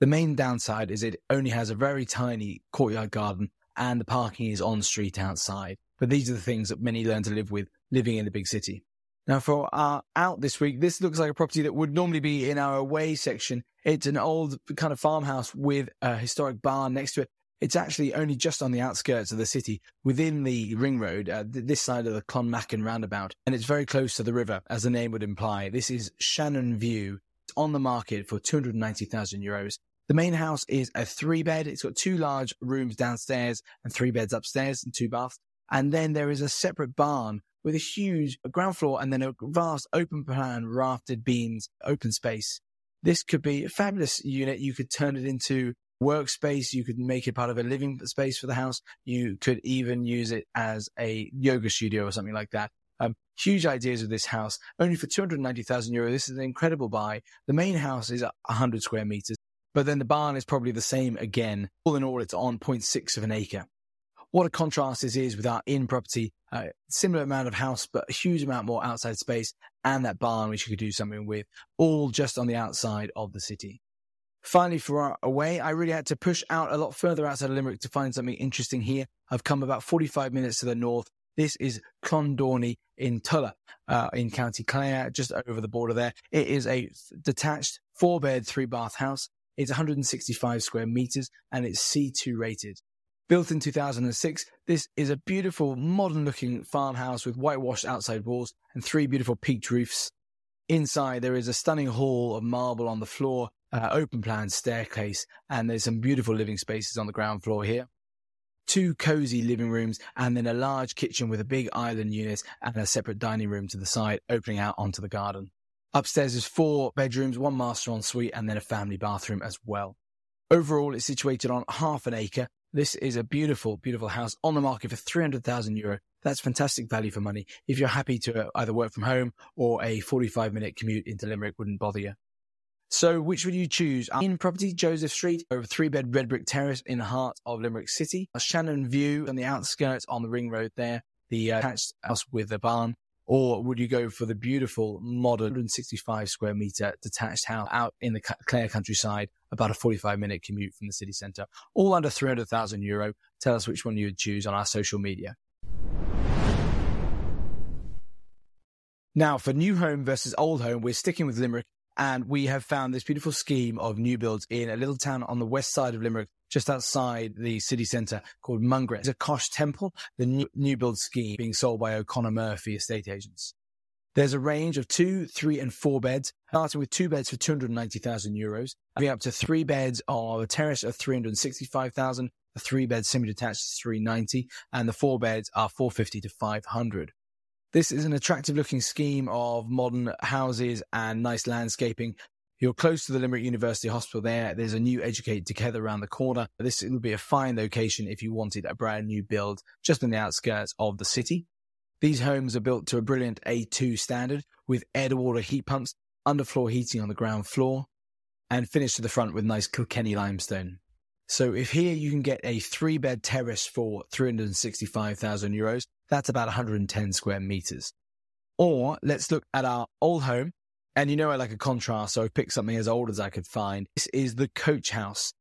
The main downside is it only has a very tiny courtyard garden, and the parking is on street outside. But these are the things that many learn to live with living in the big city. Now for our out this week, this looks like a property that would normally be in our away section. It's an old kind of farmhouse with a historic barn next to it. It's actually only just on the outskirts of the city, within the ring road, this side of the Clonmackin roundabout, and it's very close to the river, as the name would imply. This is Shannon View. It's on the market for €290,000. The main house is a 3-bed. It's got 2 large rooms downstairs and 3 beds upstairs and 2 baths. And then there is a separate barn with a huge ground floor and then a vast open plan, raftered beams, open space. This could be a fabulous unit. You could turn it into workspace. You could make it part of a living space for the house. You could even use it as a yoga studio or something like that. Huge ideas with this house. Only for €290,000, this is an incredible buy. The main house is 100 square meters, but then the barn is probably the same again. All in all, it's on 0.6 of an acre. What a contrast this is with our inn property. Similar amount of house, but a huge amount more outside space, and that barn, which you could do something with, all just on the outside of the city. Finally, for our away, I really had to push out a lot further outside of Limerick to find something interesting here. I've come about 45 minutes to the north. This is Clondorny in Tulla, in County Clare, just over the border there. It is a detached 4-bed, 3-bath house. It's 165 square meters, and it's C2 rated. Built in 2006, this is a beautiful, modern-looking farmhouse with whitewashed outside walls and 3 beautiful peaked roofs. Inside, there is a stunning hall of marble on the floor, open-plan staircase, and there's some beautiful living spaces on the ground floor here. 2 cosy living rooms, and then a large kitchen with a big island unit and a separate dining room to the side, opening out onto the garden. Upstairs is 4 bedrooms, 1 master ensuite, and then a family bathroom as well. Overall, it's situated on half an acre. This is a beautiful, beautiful house on the market for €300,000. That's fantastic value for money. If you're happy to either work from home or a 45-minute commute into Limerick wouldn't bother you. So which would you choose? In property, Joseph Street, over 3-bed red brick terrace in the heart of Limerick City. Shannon View on the outskirts on the ring road there, the attached house with the barn. Or would you go for the beautiful, modern, 165 square meter detached house out in the Clare countryside, about a 45-minute commute from the city centre, all under €300,000. Tell us which one you would choose on our social media. Now, for new home versus old home, we're sticking with Limerick, and we have found this beautiful scheme of new builds in a little town on the west side of Limerick, just outside the city centre, called Mungret. It's a Kosh Temple, the new build scheme being sold by O'Connor Murphy estate agents. There's a range of 2, 3 and 4 beds, starting with 2 beds for €290,000, having up to 3 beds on a terrace of €365,000, a 3-bed semi-detached is €390,000, and the 4 beds are €450,000 to €500,000. This is an attractive looking scheme of modern houses and nice landscaping. You're close to the Limerick University Hospital there. There's a new Educate Together around the corner. This would be a fine location if you wanted a brand new build just on the outskirts of the city. These homes are built to a brilliant A2 standard with air-to-water heat pumps, underfloor heating on the ground floor, and finished to the front with nice Kilkenny limestone. So if here you can get a 3-bed terrace for €365,000, that's about 110 square meters. Or let's look at our old home. And you know I like a contrast, so I picked something as old as I could find. This is the Coach House,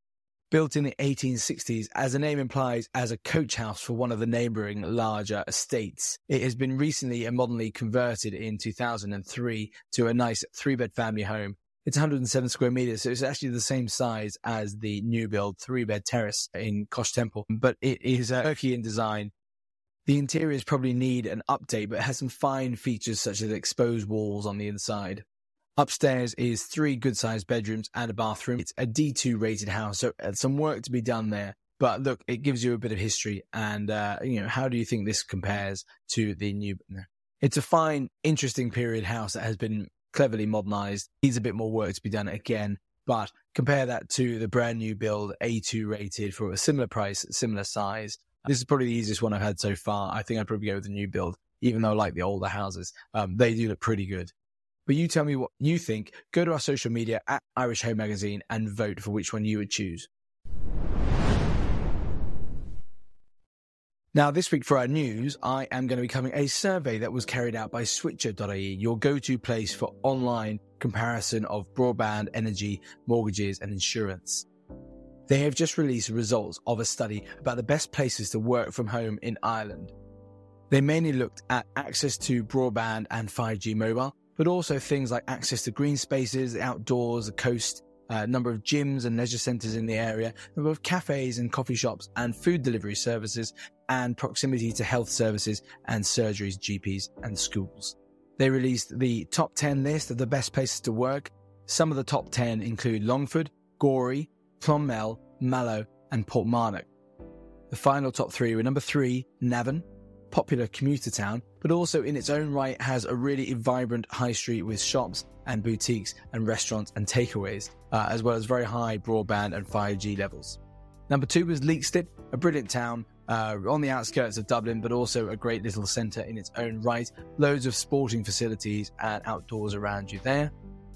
built in the 1860s, as the name implies, as a coach house for one of the neighbouring larger estates. It has been recently and modernly converted in 2003 to a nice 3-bed family home. It's 107 square metres, so it's actually the same size as the new build 3-bed terrace in Kosh Temple, but it is quirky in design. The interiors probably need an update, but it has some fine features such as exposed walls on the inside. Upstairs is 3 good-sized bedrooms and a bathroom. It's a D2 rated house, so some work to be done there. But look, it gives you a bit of history and, how do you think this compares to the new? It's a fine, interesting period house that has been cleverly modernized. Needs a bit more work to be done again, but compare that to the brand new build, A2 rated for a similar price, similar size. This is probably the easiest one I've had so far. I think I'd probably go with the new build, even though I like the older houses. They do look pretty good. But you tell me what you think. Go to our social media at Irish Home Magazine and vote for which one you would choose. Now, this week for our news, I am going to be covering a survey that was carried out by Switcher.ie, your go-to place for online comparison of broadband, energy, mortgages and insurance. They have just released results of a study about the best places to work from home in Ireland. They mainly looked at access to broadband and 5G mobile, but also things like access to green spaces, the outdoors, the coast, number of gyms and leisure centres in the area, number of cafes and coffee shops and food delivery services, and proximity to health services and surgeries, GPs and schools. They released the top 10 list of the best places to work. Some of the top 10 include Longford, Gorey, Clonmel, Mallow and Portmarnock. The final top three were number 3, Navan, popular commuter town, but also in its own right has a really vibrant high street with shops and boutiques and restaurants and takeaways, as well as very high broadband and 5G levels. Number 2 was Leakstead, a brilliant town on the outskirts of Dublin, but also a great little centre in its own right. Loads of sporting facilities and outdoors around you there.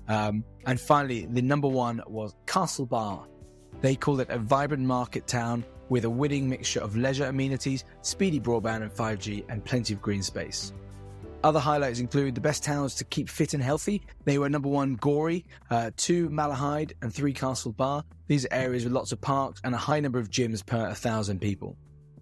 And finally, the number 1 was Castlebar. They called it a vibrant market town with a winning mixture of leisure amenities, speedy broadband and 5G, and plenty of green space. Other highlights include the best towns to keep fit and healthy. They were number 1 Gorey, 2 Malahide and 3 Castlebar. These are areas with lots of parks and a high number of gyms per 1,000 people.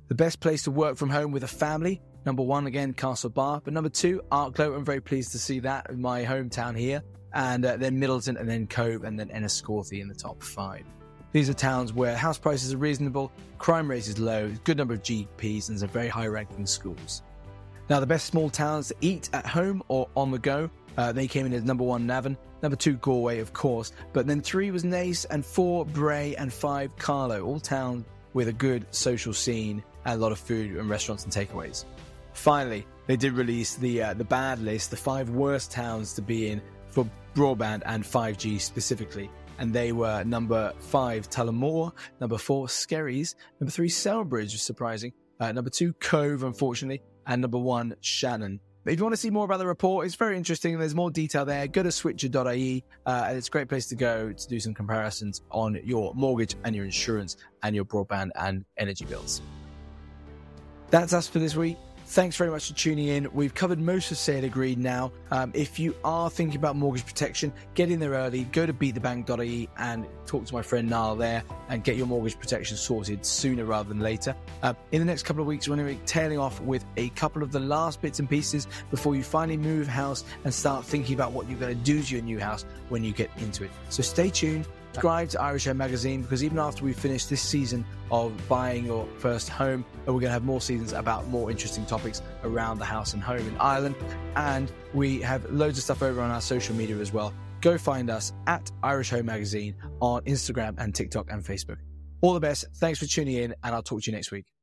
The best place to work from home with a family, number 1 again Castlebar, but number 2 Arklow. I'm very pleased to see that in my hometown here, and then Middleton and then Cove and then Enniscorthy in the top 5. These are towns where house prices are reasonable, crime rate is low, good number of GPs, and there's a very high ranking schools. Now, the best small towns to eat at home or on the go, they came in as number 1 Navan, number 2 Galway, of course, but then 3 was Naas and 4 Bray and 5 Carlow, all towns with a good social scene and a lot of food and restaurants and takeaways. Finally, they did release the bad list, the 5 worst towns to be in for broadband and 5G specifically. And they were number 5 Tullamore, number 4 Skerries, number 3 Selbridge, surprising, number 2 Cove, unfortunately, and number 1 Shannon. But if you want to see more about the report, it's very interesting and there's more detail there. Go to Switcher.ie, and it's a great place to go to do some comparisons on your mortgage and your insurance and your broadband and energy bills. That's us for this week. Thanks very much for tuning in. We've covered most of Sale Agreed now. If you are thinking about mortgage protection, get in there early. Go to BeatTheBank.ie and talk to my friend Niall there and get your mortgage protection sorted sooner rather than later. In the next couple of weeks, we're going to be tailing off with a couple of the last bits and pieces before you finally move house and start thinking about what you're going to do to your new house when you get into it. So stay tuned. Subscribe to Irish Home Magazine, because even after we finish this season of buying your first home, we're going to have more seasons about more interesting topics around the house and home in Ireland. And we have loads of stuff over on our social media as well. Go find us at Irish Home Magazine on Instagram and TikTok and Facebook. All the best. Thanks for tuning in, and I'll talk to you next week.